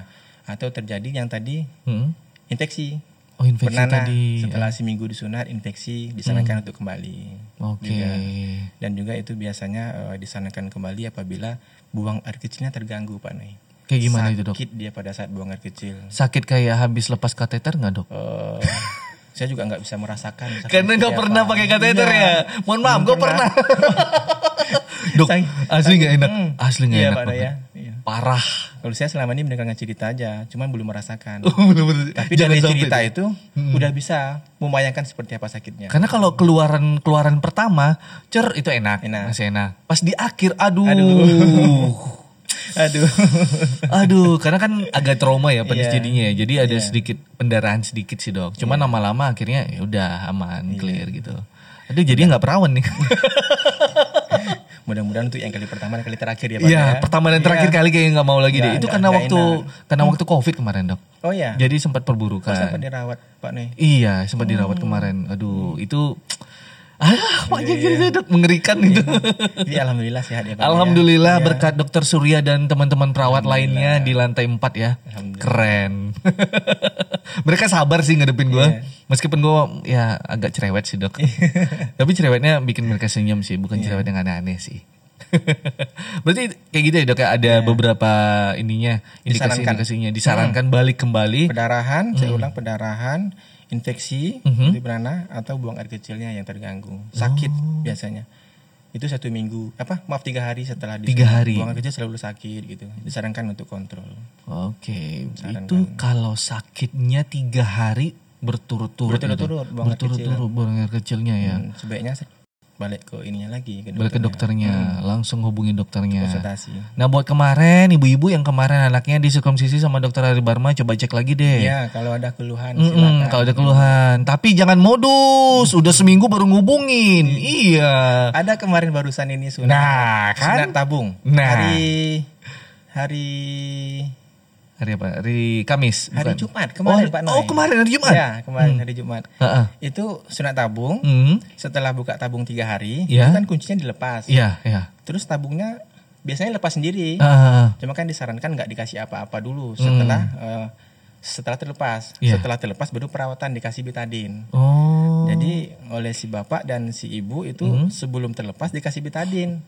Atau terjadi yang tadi hmm? infeksi oh infeksi Pernana, tadi setelah ya. Seminggu disunat infeksi disarankan hmm. untuk kembali oke okay. Dan juga itu biasanya uh, disarankan kembali apabila buang air kecilnya terganggu Pak Noy. Kayak gimana sakit itu dok? Sakit dia pada saat buang air kecil. Sakit kayak habis lepas kateter nggak dok? Uh, saya juga nggak bisa merasakan. Karena nggak pernah pakai kateter ya. ya. Mohon maaf, gue pernah. Dok, asli nggak enak, asli nggak iya, enak banget. Ya. Iya. Parah. Kalau saya selama ini mendengarkan cerita aja, cuman belum merasakan. Tapi dari cerita deh. Itu hmm. udah bisa membayangkan seperti apa sakitnya. Karena kalau keluaran keluaran pertama, cer itu enak, enak, masih enak. Pas di akhir, aduh. aduh. Aduh, aduh, karena kan agak trauma ya penis yeah. jadinya, jadi ada yeah. sedikit pendarahan sedikit sih dok. Cuman yeah. lama-lama akhirnya ya udah aman, yeah. clear gitu. Aduh, jadinya nggak perawan nih. Mudah-mudahan untuk yang kali pertama dan kali terakhir ya Pak. Iya, ya. Pertama dan terakhir ya. Kali kayaknya nggak mau lagi gak, deh. Itu gak, karena gak waktu enak. Karena waktu COVID kemarin dok. Oh iya. Jadi sempat perburukan. Oh, sempat dirawat Pak nih. Iya, sempat hmm. dirawat kemarin. Aduh, hmm. itu. Ah, panjang cerita dok, mengerikan itu. Jadi alhamdulillah sehat ya Pak. Alhamdulillah ya. Berkat dokter Surya dan teman-teman perawat lainnya di lantai empat ya. Keren. Mereka sabar sih ngadepin gue. Yeah. Meskipun gue ya agak cerewet sih dok. Tapi cerewetnya bikin mereka senyum sih, bukan yeah. cerewet yang aneh-aneh sih. Berarti kayak gitu ya dok, ada yeah. beberapa ininya, indikasi-indikasinya. Disarankan hmm. balik kembali. Pendarahan, hmm. saya ulang pendarahan. Infeksi mm-hmm. di beranak atau buang air kecilnya yang terganggu sakit oh. biasanya itu satu minggu apa maaf tiga hari setelah tiga hari buang air kecil selalu sakit gitu disarankan untuk kontrol oke okay. Itu kalau sakitnya tiga hari berturut-turut berturut-turut buang, berturut-turut buang air kecilnya ya hmm, sebaiknya balik ke ininya lagi ke balik ke dokternya hmm. langsung hubungi dokternya konsultasi. Nah buat kemarin ibu-ibu yang kemarin anaknya disirkumsisi sama dokter Hari Barma coba cek lagi deh ya kalau ada keluhan silakan kalau ada keluhan hmm. tapi jangan modus udah seminggu baru ngubungin hmm. iya ada kemarin barusan ini sunat nah kan sunat tabung nah. hari hari Hari apa? Hari Kamis. Hari bukan? Jumat kemarin oh, Pak Noy. Oh kemarin hari Jumat. Ya kemarin hmm. hari Jumat. Uh-uh. Itu sunat tabung. Hmm. Setelah buka tabung tiga hari, yeah. itu kan kuncinya dilepas. Iya. Yeah, yeah. Terus tabungnya biasanya lepas sendiri. Uh-huh. Cuma kan disarankan nggak dikasih apa-apa dulu setelah hmm. uh, setelah terlepas. Yeah. Setelah terlepas baru perawatan dikasih betadin. Oh. Jadi oleh si bapak dan si ibu itu hmm. sebelum terlepas dikasih betadin.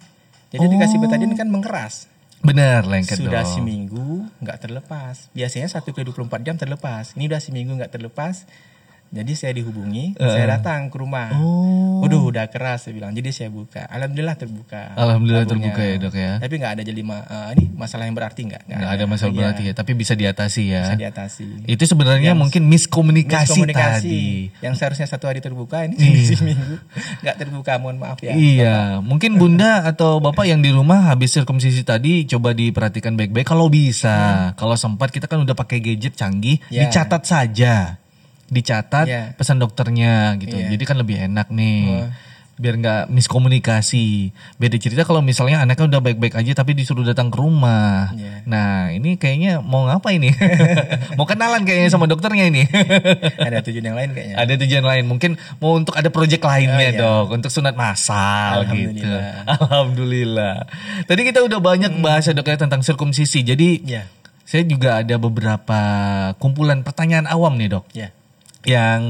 Jadi oh. dikasih betadin kan mengeras. Benar, lengket sudah dong. Seminggu nggak terlepas. Biasanya satu ke dua puluh empat jam terlepas. Ini udah seminggu nggak terlepas. Jadi saya dihubungi, uh. saya datang ke rumah. Oh. Udah udah keras saya bilang. Jadi saya buka. Alhamdulillah terbuka. Alhamdulillah tabungnya. Terbuka ya dok ya. Tapi nggak ada jadi ma- uh, ini masalah yang berarti nggak? Nggak ada masalah ya. Berarti ya. Tapi bisa diatasi ya. Bisa diatasi. Itu sebenarnya yang mungkin miskomunikasi, miskomunikasi tadi. Yang seharusnya satu hari terbuka ini seminggu nggak terbuka. Mohon maaf ya. Iya. Mungkin bunda atau bapak yang di rumah habis sirkumsisi tadi coba diperhatikan baik-baik kalau bisa. Hmm. Kalau sempat kita kan udah pakai gadget canggih. Ya. Dicatat saja. Dicatat yeah. pesan dokternya gitu. Yeah. Jadi kan lebih enak nih. Oh. Biar gak miskomunikasi. Beda cerita kalau misalnya anaknya udah baik-baik aja tapi disuruh datang ke rumah. Yeah. Nah ini kayaknya mau ngapain nih? Mau kenalan kayaknya sama dokternya ini. Ada tujuan yang lain kayaknya. Ada tujuan lain. Mungkin mau untuk ada proyek lainnya oh, iya. dok. Untuk sunat massal gitu. Alhamdulillah. Tadi kita udah banyak hmm. bahas dokter tentang sirkumsisi. Jadi yeah. saya juga ada beberapa kumpulan pertanyaan awam nih dok. Yeah. Yang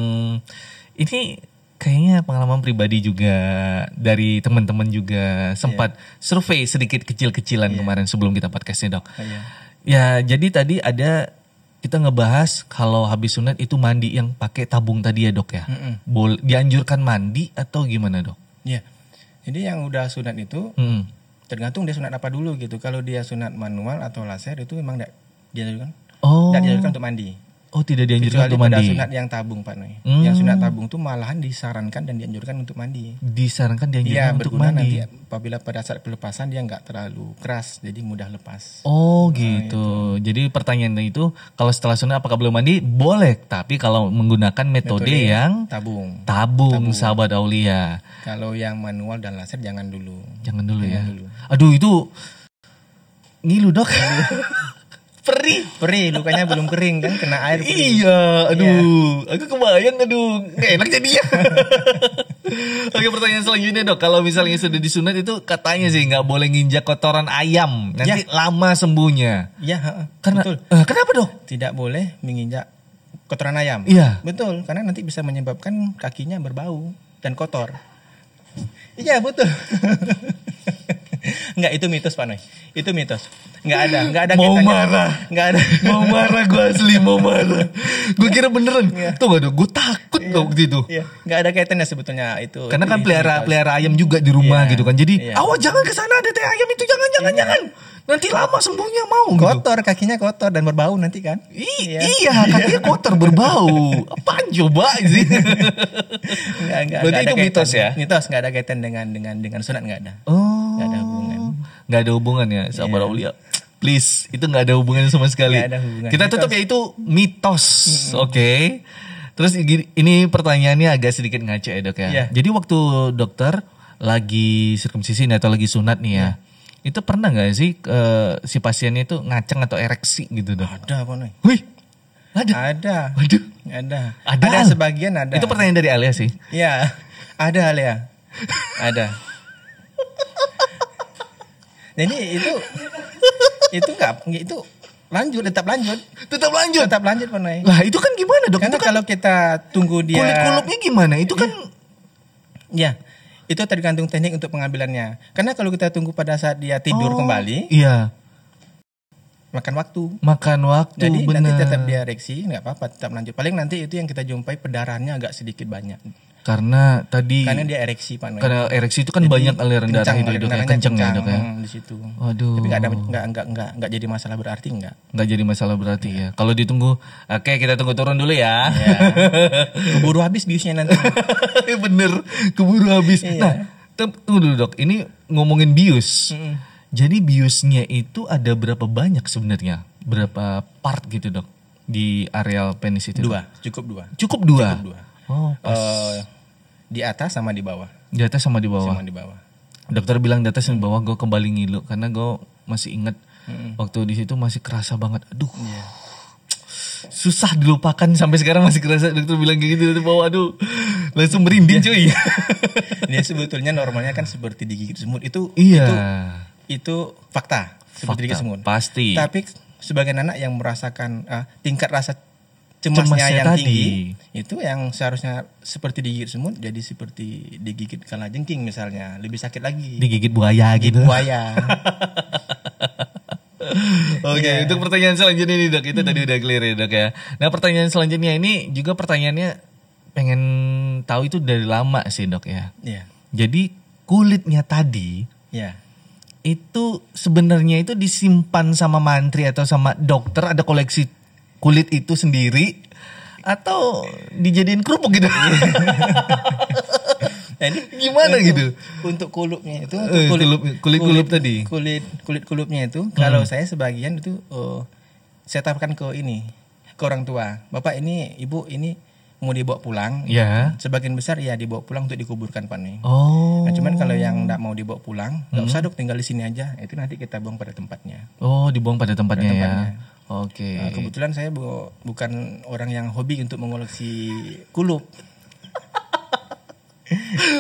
ini kayaknya pengalaman pribadi juga dari teman-teman juga sempat yeah. survei sedikit kecil-kecilan yeah. kemarin sebelum kita podcastnya dok. Oh, yeah. Ya jadi tadi ada kita ngebahas kalau habis sunat itu mandi yang pakai tabung tadi ya dok ya. Boleh dianjurkan mandi atau gimana dok? Iya. Yeah. Jadi yang udah sunat itu mm. tergantung dia sunat apa dulu gitu. Kalau dia sunat manual atau laser itu memang tidak dianjurkan. Oh. Tidak dianjurkan untuk mandi. Oh tidak dianjurkan kecuali untuk mandi. Kecuali pada sunat yang tabung Pak Noy. Hmm. Yang sunat tabung itu malahan disarankan dan dianjurkan untuk mandi. Disarankan dianjurkan ya, untuk mandi. Iya berguna nanti apabila pada saat pelepasan dia nggak terlalu keras jadi mudah lepas. Oh gitu. Nah, jadi pertanyaannya itu kalau setelah sunat apakah belum mandi? Boleh. Tapi kalau menggunakan metode, metode yang tabung. tabung. Tabung sahabat Aulia. Kalau yang manual dan laser jangan dulu. Jangan dulu jangan ya. Dulu. Aduh itu ngilu dok. Perih, perih, lukanya belum kering kan kena air perih. Iya, aduh, yeah. aku kebayang, aduh, nggak enak jadinya. Oke pertanyaan selanjutnya dok, kalau misalnya sudah disunat itu katanya sih nggak boleh nginjak kotoran ayam, nanti yeah. lama sembuhnya. Iya, yeah, karena betul. Uh, kenapa dok? Tidak boleh menginjak kotoran ayam. Iya, yeah. betul, karena nanti bisa menyebabkan kakinya berbau dan kotor. Iya betul. Enggak itu mitos Pak Noy. Itu mitos. Enggak ada, enggak ada mau marah. Enggak ada. Mau marah gue asli mau marah. Gue kira beneran. Yeah. Tuh enggak ada, gue takut yeah. waktu itu. Iya, yeah. enggak ada kaitannya sebetulnya itu. Karena kan pelihara pelihara ayam juga di rumah yeah. gitu kan. Jadi, yeah. awas jangan ke sana ada teh ayam itu jangan jangan yeah. jangan. Nanti lama sembuhnya mau kotor gitu. Kakinya kotor dan berbau nanti kan I, iya. iya kakinya kotor berbau apaan coba sih enggak, enggak, berarti enggak itu kaitan, mitos ya mitos gak ada kaitan dengan dengan dengan sunat gak ada oh, gak ada hubungan gak ada hubungan ya sahabat yeah. Aulia please itu gak ada hubungan sama sekali gak ada hubungan. Kita mitos. Tutup ya itu mitos mm-hmm. oke okay. Terus ini pertanyaannya agak sedikit ngaco ya dok ya yeah. Jadi waktu dokter lagi sirkumsisi atau lagi sunat nih ya yeah. Itu pernah gak sih uh, si pasiennya itu ngaceng atau ereksi gitu dong? Ada Pak Noy. Wih, ada? Ada. Waduh. Ada. Ada. Ada sebagian ada. Itu pertanyaan dari Alia sih? Iya, ada Alia. Ada. Jadi itu, itu gak, itu lanjut, tetap lanjut. Tetap lanjut? Tetap lanjut Pak Noy. Lah itu kan gimana dok? Karena kan kalau kita tunggu dia. Kulit-kulupnya gimana? Itu kan. Iya. Ya. Itu tergantung teknik untuk pengambilannya. Karena kalau kita tunggu pada saat dia tidur oh, kembali, iya. makan waktu. Makan waktu. Jadi bener. Nanti tetap dia ereksi, nggak apa-apa, tetap lanjut. Paling nanti itu yang kita jumpai pendarahannya agak sedikit banyak. Karena tadi. Karena dia ereksi Pak Noy. Karena ereksi itu kan jadi, banyak aliran darah itu kayak kenceng ya dok ya. Di situ. Waduh. Tapi nggak ada nggak nggak nggak nggak jadi masalah berarti nggak. Nggak jadi masalah berarti ya. ya. Kalau ditunggu, oke okay, kita tunggu turun dulu ya. ya. Keburu habis biusnya nanti. Bener, keburu habis. Ya. Nah, tunggu dulu dok. Ini ngomongin bius. Mm-mm. Jadi biusnya itu ada berapa banyak sebenarnya? Berapa part gitu dok di areal penis itu? Dua, dok? cukup dua. Cukup dua. Cukup dua. Oh, pas. Uh, di atas sama di bawah. Di atas sama di bawah. Sama di bawah. Dokter bilang di atas sama di bawah gue kembali ngilu karena gue masih ingat Mm-hmm. Waktu di situ masih kerasa banget. Aduh. Yeah. Susah dilupakan sampai sekarang, masih kerasa dokter bilang kayak gitu bahwa aduh langsung merinding cuy. Ya sebetulnya normalnya kan seperti digigit semut itu, iya. itu itu fakta seperti digigit semut. Pasti. Tapi sebagai anak yang merasakan uh, tingkat rasa cemasnya, cemasnya yang tadi. tinggi, itu yang seharusnya seperti digigit semut jadi seperti digigit kalajengking misalnya, lebih sakit lagi. Digigit buaya digigit gitu. Buaya. Oke, okay, yeah. Untuk pertanyaan selanjutnya nih dok, itu hmm. tadi udah clear ya dok ya. Nah pertanyaan selanjutnya ini juga pertanyaannya pengen tahu itu dari lama sih dok ya. Iya. Yeah. Jadi kulitnya tadi, ya. Yeah. Itu sebenarnya itu disimpan sama mantri atau sama dokter, ada koleksi kulit itu sendiri atau dijadiin kerupuk gitu. Jadi gimana untuk, gitu untuk kulupnya itu untuk kulit, kulit, kulit kulit tadi kulit kulit kulupnya itu hmm. kalau saya sebagian itu oh, saya tawarkan ke ini ke orang tua, bapak ini ibu ini mau dibawa pulang ya, sebagian besar ya dibawa pulang untuk dikuburkan Pak nih. Oh. Nah, cuman kalau yang nggak mau dibawa pulang nggak hmm. usah dok, tinggal di sini aja, itu nanti kita buang pada tempatnya. Oh, dibuang pada tempatnya, pada tempatnya. Ya. Oke. Okay. Nah, kebetulan saya bu- bukan orang yang hobi untuk mengoleksi kulup.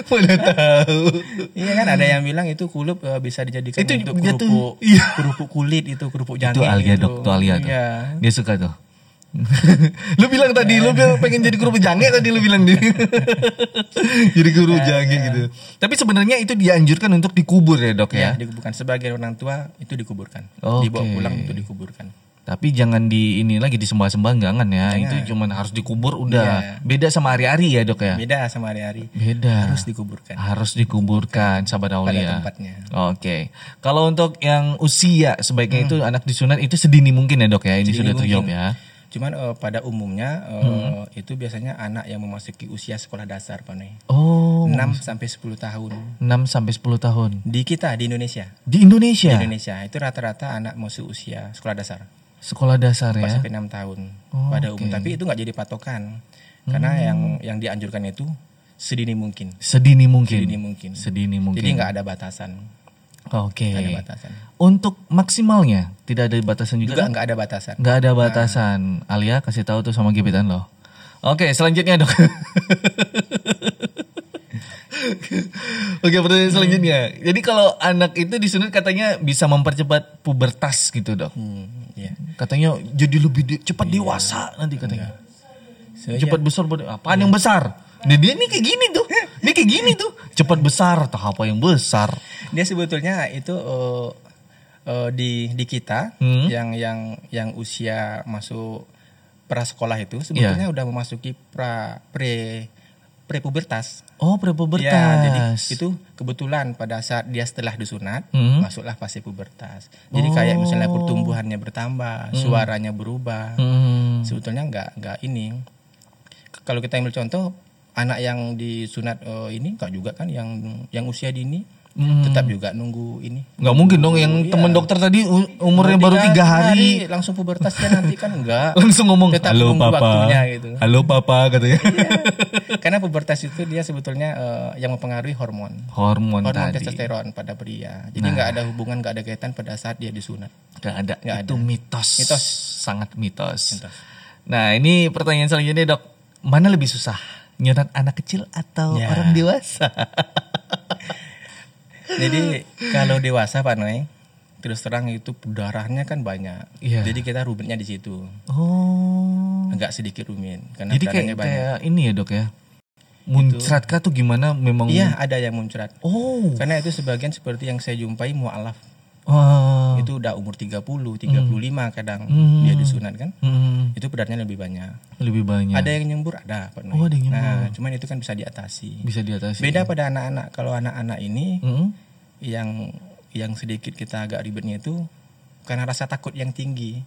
Boleh tahu. Iya kan ada yang bilang itu kulup uh, bisa dijadikan itu untuk kerupuk, iya. kerupuk kulit itu, kerupuk jangin. Itu Alia dok, itu Alia tuh. Iya. Dia suka tuh. Lu bilang tadi lu bilang pengen jadi kerupuk jangin tadi lu bilang dia. Jadi kerupuk nah, jangin iya. gitu. Tapi sebenarnya itu dianjurkan untuk dikubur ya dok ya. Ya dikuburkan, sebagai orang tua itu dikuburkan. Okay. Dibawa pulang untuk dikuburkan. Tapi jangan di ini lagi disembah-sembah jangan ya. Jangan. Itu cuman harus dikubur udah. Yeah. Beda sama hari-hari ya dok ya. Beda sama hari-hari. Beda. Harus dikuburkan. Harus dikuburkan sahabat Aulia. Pada tempatnya. Oke. Okay. Kalau untuk yang usia sebaiknya hmm. itu anak disunat itu sedini mungkin ya dok ya. Ini sedini sudah terjawab ya. Cuman uh, pada umumnya uh, hmm. itu biasanya anak yang memasuki usia sekolah dasar Pak Noy. Oh. enam sampai sepuluh tahun enam sampai sepuluh tahun Di kita di Indonesia. Di Indonesia. Di Indonesia itu rata-rata anak masuk usia sekolah dasar. Sekolah dasar ya. empat sampai enam tahun Oh, pada okay. umum, tapi itu enggak jadi patokan. Karena hmm. yang yang dianjurkan itu sedini mungkin. Sedini mungkin. Sedini mungkin. Sedini mungkin. Jadi enggak ada batasan. Oke. Okay. Enggak ada batasan. Untuk maksimalnya tidak ada batasan juga. Juga enggak ada batasan. Enggak ada batasan. Nah. Alia kasih tahu tuh sama gebetan lo. Oke, okay, selanjutnya dok. Oke, pertanyaan selanjutnya. Hmm. Jadi kalau anak itu disunat katanya bisa mempercepat pubertas gitu dok. Hmm, iya. Katanya jadi lebih de- cepat iya. dewasa nanti katanya. So, cepat iya. besar. Apaan iya. yang besar? Nah, dia ini kayak gini tuh. Dia kayak gini tuh. Cepat besar atau apa yang besar? Dia sebetulnya itu uh, uh, di di kita hmm? yang yang yang usia masuk prasekolah itu sebetulnya yeah. udah memasuki pra pre prepubertas. Oh, prepubertas. Ya, jadi itu kebetulan pada saat dia setelah disunat, hmm. masuklah fase pubertas. Jadi oh. kayak misalnya pertumbuhannya bertambah, hmm. suaranya berubah. Hmm. Sebetulnya enggak enggak ini. Kalau kita ambil contoh, anak yang disunat uh, ini enggak juga kan yang yang usia dini hmm. tetap juga nunggu ini. Enggak mungkin dong yang iya. teman dokter tadi umurnya baru tiga hari langsung pubertas ya nanti kan enggak. Langsung ngomong, tetap "Halo Papa." Waktunya, gitu. Halo Papa katanya. Iya. Karena pubertas itu dia sebetulnya uh, yang mempengaruhi hormon. Hormon, hormon testosteron pada pria. Jadi nggak nah. ada hubungan, nggak ada kaitan pada saat dia disunat. Nggak ada. Gak itu ada. Mitos. Mitos, sangat mitos. mitos. Nah ini pertanyaan selanjutnya dok, mana lebih susah nyunat anak kecil atau ya. orang dewasa? Jadi kalau dewasa Pak Noy, terus terang itu darahnya kan banyak. Ya. Jadi kita rumitnya di situ. Oh. Agak sedikit rumit. Karena jadi kayak, kayak ini ya dok ya. Muncrat kah tuh gimana memang? Iya ada yang muncrat. Oh. Karena itu sebagian seperti yang saya jumpai mu'alaf. Oh. Itu udah umur tiga puluh, tiga puluh lima hmm. kadang hmm. dia disunat kan. Hmm. Itu beratnya lebih banyak. Lebih banyak. Ada yang nyembur ada. Pak Noy. Oh ada yang nyembur. Nah cuman itu kan bisa diatasi. Bisa diatasi. Beda ya. Pada anak-anak. Kalau anak-anak ini hmm. yang yang sedikit kita agak ribetnya itu karena rasa takut yang tinggi.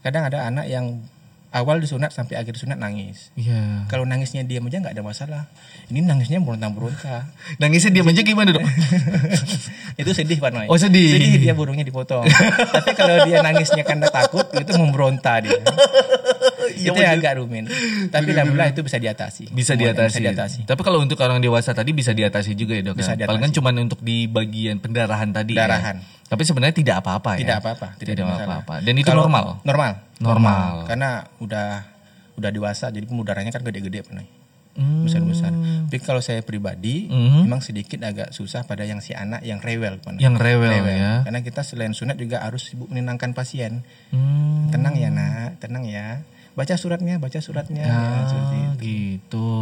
Kadang ada anak yang awal disunat sampai akhir disunat nangis. Yeah. Kalau nangisnya diam aja nggak ada masalah. Ini nangisnya berontak-berontak. Nangisnya diam aja gimana dok? Itu sedih Pak Noy. Oh sedih. Sedih dia burungnya dipotong. Tapi kalau dia nangisnya karena takut itu memberontak dia. itu ya agak rumit. Tapi alhamdulillah itu bisa diatasi. Bisa diatasi. Bisa diatasi. Tapi kalau untuk orang dewasa tadi bisa diatasi juga ya, Dok. Bisa diatasi. Palingan cuma untuk di bagian pendarahan tadi. Pendarahan. Ya. Tapi sebenarnya tidak apa-apa ya. Tidak apa-apa. Tidak, tidak apa-apa. Dan itu kalau normal. Normal. Normal. Karena udah udah dewasa, jadi pembuluh darahnya kan gede-gede, Pak. Hmm. Besar-besar. Tapi kalau saya pribadi hmm. memang sedikit agak susah pada yang si anak yang rewel, Pak. Yang rewel, rewel ya. Karena kita selain sunat juga harus sibuk menenangkan pasien. Hmm. Tenang ya, Nak. Tenang ya. Baca suratnya, baca suratnya. Ah, ya, seperti itu. Gitu.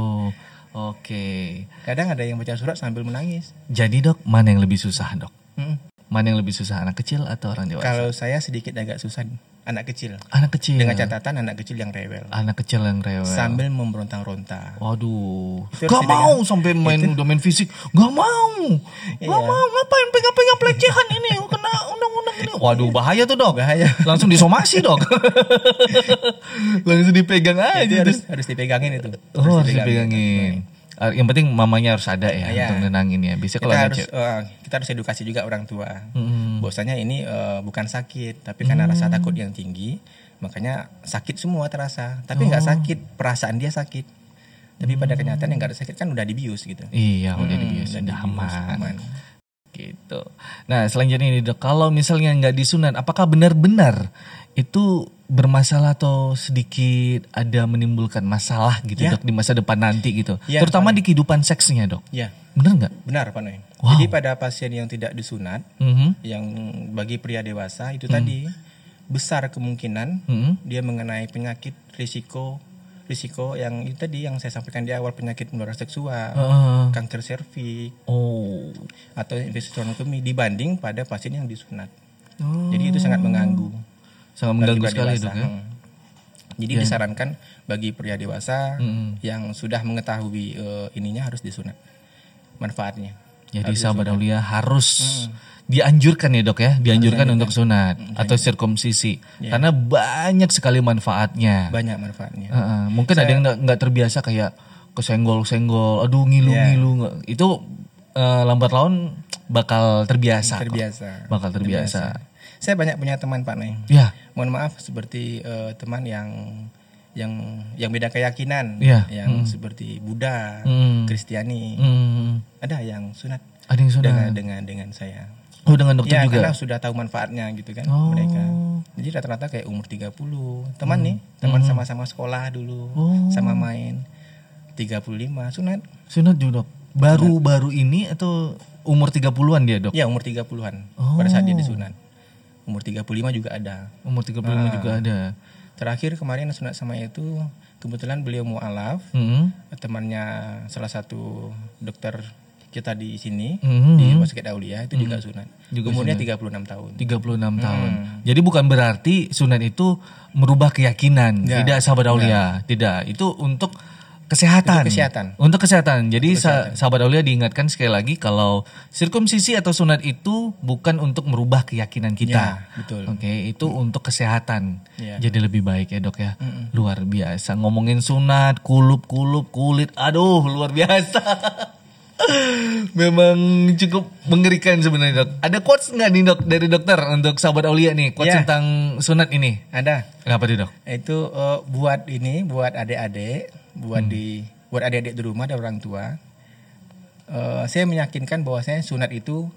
Oke. Kadang ada yang baca surat sambil menangis. Jadi, Dok, mana yang lebih susah, Dok? Hmm. Mana yang lebih susah, anak kecil atau orang dewasa? Kalau saya sedikit agak susah. Anak kecil. Anak kecil. Dengan catatan anak kecil yang rewel. Anak kecil yang rewel. Sambil memberontak-rontak. Waduh. Itu gak mau dengan, sampai main itu, domain fisik. Gak mau. Iya. Gak mau. Ngapain pegang-pegang pelecehan ini. Kena undang-undang ini. Waduh, bahaya tuh, Dok. Bahaya. Langsung disomasi, Dok. Langsung dipegang aja. Itu harus, harus dipegangin itu. Harus oh, dipegangin. harus dipegangin. Yang penting mamanya harus ada ya, ya. Untuk nenangin ya. Biasanya kalau kita harus, uh, kita harus edukasi juga orang tua. Hmm. Bahwasanya ini uh, bukan sakit, tapi karena hmm. rasa takut yang tinggi, makanya sakit semua terasa. Tapi nggak oh. sakit, perasaan dia sakit. Tapi hmm. pada kenyataan yang nggak ada sakit kan udah dibius gitu. Iya, udah dibius, hmm, udah aman. aman. Gitu. Nah, selanjutnya ini, Dok, kalau misalnya nggak disunat, apakah benar-benar itu bermasalah atau sedikit ada menimbulkan masalah gitu ya, Dok, di masa depan nanti gitu. Ya, terutama di kehidupan seksnya, Dok. Iya. Benar enggak? Benar, Pak Noy. Wow. Jadi pada pasien yang tidak disunat, mm-hmm. yang bagi pria dewasa itu mm. tadi besar kemungkinan mm-hmm. dia mengenai penyakit risiko risiko yang itu tadi yang saya sampaikan di awal, penyakit menular seksual, uh. kanker serviks, oh. atau infeksi sternotomi dibanding pada pasien yang disunat. Oh. Jadi itu sangat mengganggu. Sangat mengganggu sekali, Dok, ya? Jadi ya. disarankan bagi pria dewasa hmm. yang sudah mengetahui uh, ininya harus disunat. Manfaatnya. Jadi sahabat Aulia harus hmm. dianjurkan ya, Dok, ya. Dianjurkan hmm. untuk sunat hmm. atau sirkumsisi. Ya. Karena banyak sekali manfaatnya. Banyak manfaatnya. Uh-uh. Mungkin Saya, ada yang gak terbiasa kayak kesenggol-senggol. Aduh ngilu-ngilu. Ya. Itu uh, lambat laun bakal terbiasa. Terbiasa. Kok. Bakal terbiasa. terbiasa. Saya banyak punya teman, Pak Nay. Ya. Mohon maaf seperti uh, teman yang yang yang beda keyakinan, ya. yang hmm. seperti Buddha, hmm. Kristiani. Hmm. Ada yang sunat. Ada yang sunat dengan dengan, dengan saya. Oh, dengan dokter ya, juga. Ya, karena sudah tahu manfaatnya gitu kan oh. mereka. Jadi rata-rata kayak umur tiga puluh. Teman hmm. nih, teman hmm. sama-sama sekolah dulu, oh. sama main. tiga puluh lima sunat. Sunat juga, Dok. Baru-baru ini atau umur tiga puluhan dia, Dok? Ya, umur tiga puluhan. Oh. Pada saat dia disunat. Umur tiga puluh lima juga ada. Umur tiga puluh lima nah, juga ada. Terakhir kemarin sunat sama itu, kebetulan beliau mu'alaf. Mm-hmm. Temannya salah satu dokter kita di sini, mm-hmm. di Wasket Aulia, itu mm-hmm. juga sunat. Juga umurnya sunat. tiga puluh enam tahun. tiga puluh enam tahun. Mm. Jadi bukan berarti sunat itu merubah keyakinan. Nggak. Tidak, sahabat Aulia. Nggak. Tidak. Itu untuk kesehatan. Untuk kesehatan. Untuk kesehatan. Jadi untuk kesehatan. Sahabat Aulia diingatkan sekali lagi kalau sirkumsisi atau sunat itu bukan untuk merubah keyakinan kita. Ya, betul. Oke, okay, itu hmm. untuk kesehatan. Ya. Jadi lebih baik ya, Dok, ya. Hmm. Luar biasa ngomongin sunat, kulup-kulup, kulit. Aduh, luar biasa. Memang cukup mengerikan sebenarnya, Dok. Ada quotes nggak nih, Dok, dari dokter untuk sahabat Aulia nih? Quotes ya. Tentang sunat ini. Ada. Apa itu, Dok? Itu uh, buat ini, buat adik-adik. buat hmm. di buat adik-adik di rumah dan orang tua, uh, saya meyakinkan bahwasanya sunat itu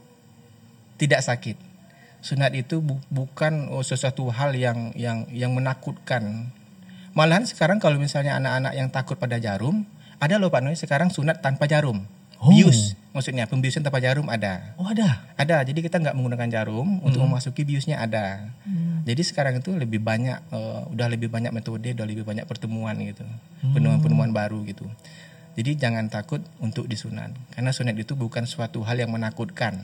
tidak sakit. Sunat itu bu- bukan oh, sesuatu hal yang yang yang menakutkan. Malahan sekarang kalau misalnya anak-anak yang takut pada jarum, ada loh, Pak Noy, sekarang sunat tanpa jarum. Oh. Bius, maksudnya pembiusan tanpa jarum ada. Oh, ada. Ada. Jadi kita nggak menggunakan jarum hmm. untuk memasuki biusnya ada. Hmm. Jadi sekarang itu lebih banyak, uh, udah lebih banyak metode, udah lebih banyak pertemuan gitu, hmm. penemuan-penemuan baru gitu. Jadi jangan takut untuk disunat, karena sunat itu bukan suatu hal yang menakutkan.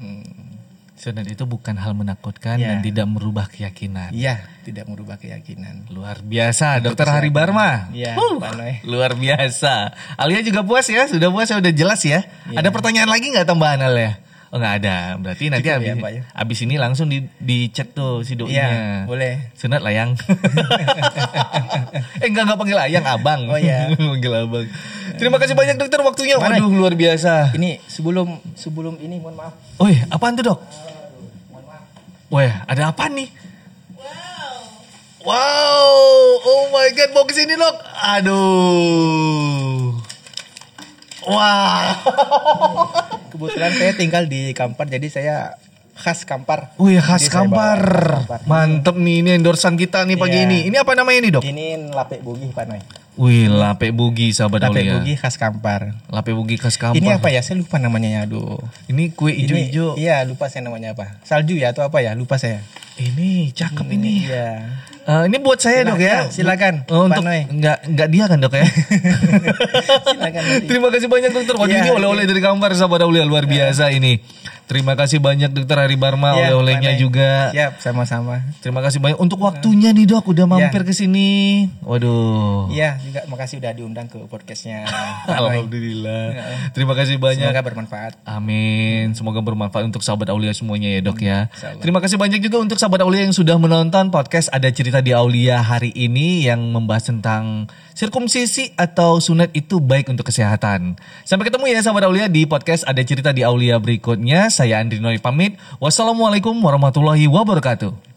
Hmm. Sunat itu bukan hal menakutkan ya. Dan tidak merubah keyakinan. Iya, tidak merubah keyakinan. Luar biasa, Dokter Hari Barma. Ya, uh, luar biasa. Alia juga puas ya, sudah puas ya, sudah jelas ya. Ya. Ada pertanyaan lagi nggak tambahan, Alia? Oh, nggak ada. Berarti cukup nanti ya, abis, ya. abis ini langsung di di chat tuh si doinya. Ya, boleh. Sunat layang. eh nggak nggak panggil layang, abang. Oh ya. Panggil abang. Terima kasih banyak, Dokter, waktunya. Waduh, luar biasa. Ini sebelum sebelum ini mohon maaf. Oh, apaan tuh, Dok? Wah, ada apa nih? Wow. Wow, oh my god, mau kesini Lok. Aduh. Wah. Wow. Kebetulan saya tinggal di Kampar, jadi saya khas Kampar. Oh iya, khas Kampar. Kampar. Mantep nih, ini endorsean kita nih pagi yeah. ini. Ini apa namanya nih dok? Ini Lapek Bugih Panai. Wih, Lapek Bugih sahabat Aulia. Lapek Bugih khas Kampar. Lapek Bugih khas Kampar. Ini apa ya? Saya lupa namanya ya, aduh. Ini kue hijau-hijau. Iya, lupa saya namanya apa. Salju ya atau apa ya? Lupa saya. Ini cakep hmm, ini. Iya. Uh, ini buat saya silakan, dok ya. Silakan. Oh, untuk enggak enggak dia kan dok ya. Silakan. Nanti. Terima kasih banyak dokter. Waduh ya, ini oleh-oleh dari Kampar sahabat Aulia luar biasa ya. Ini. Terima kasih banyak dokter Hari Barma ya, oleh-olehnya juga. Siap, sama-sama. Terima kasih banyak untuk waktunya nih dok udah mampir ya. Ke sini. Waduh. Iya, juga makasih udah diundang ke podcastnya. Alhamdulillah. Ya. Terima kasih banyak. Semoga bermanfaat. Amin. Semoga bermanfaat untuk sahabat Aulia semuanya ya dok ya. Salam. Terima kasih banyak juga untuk sahabat Aulia yang sudah menonton podcast Ada Cerita di Aulia hari ini yang membahas tentang sirkumsisi atau sunat itu baik untuk kesehatan. Sampai ketemu ya sahabat Aulia di podcast Ada Cerita di Aulia berikutnya. Saya Andri Noy pamit. Wassalamualaikum warahmatullahi wabarakatuh.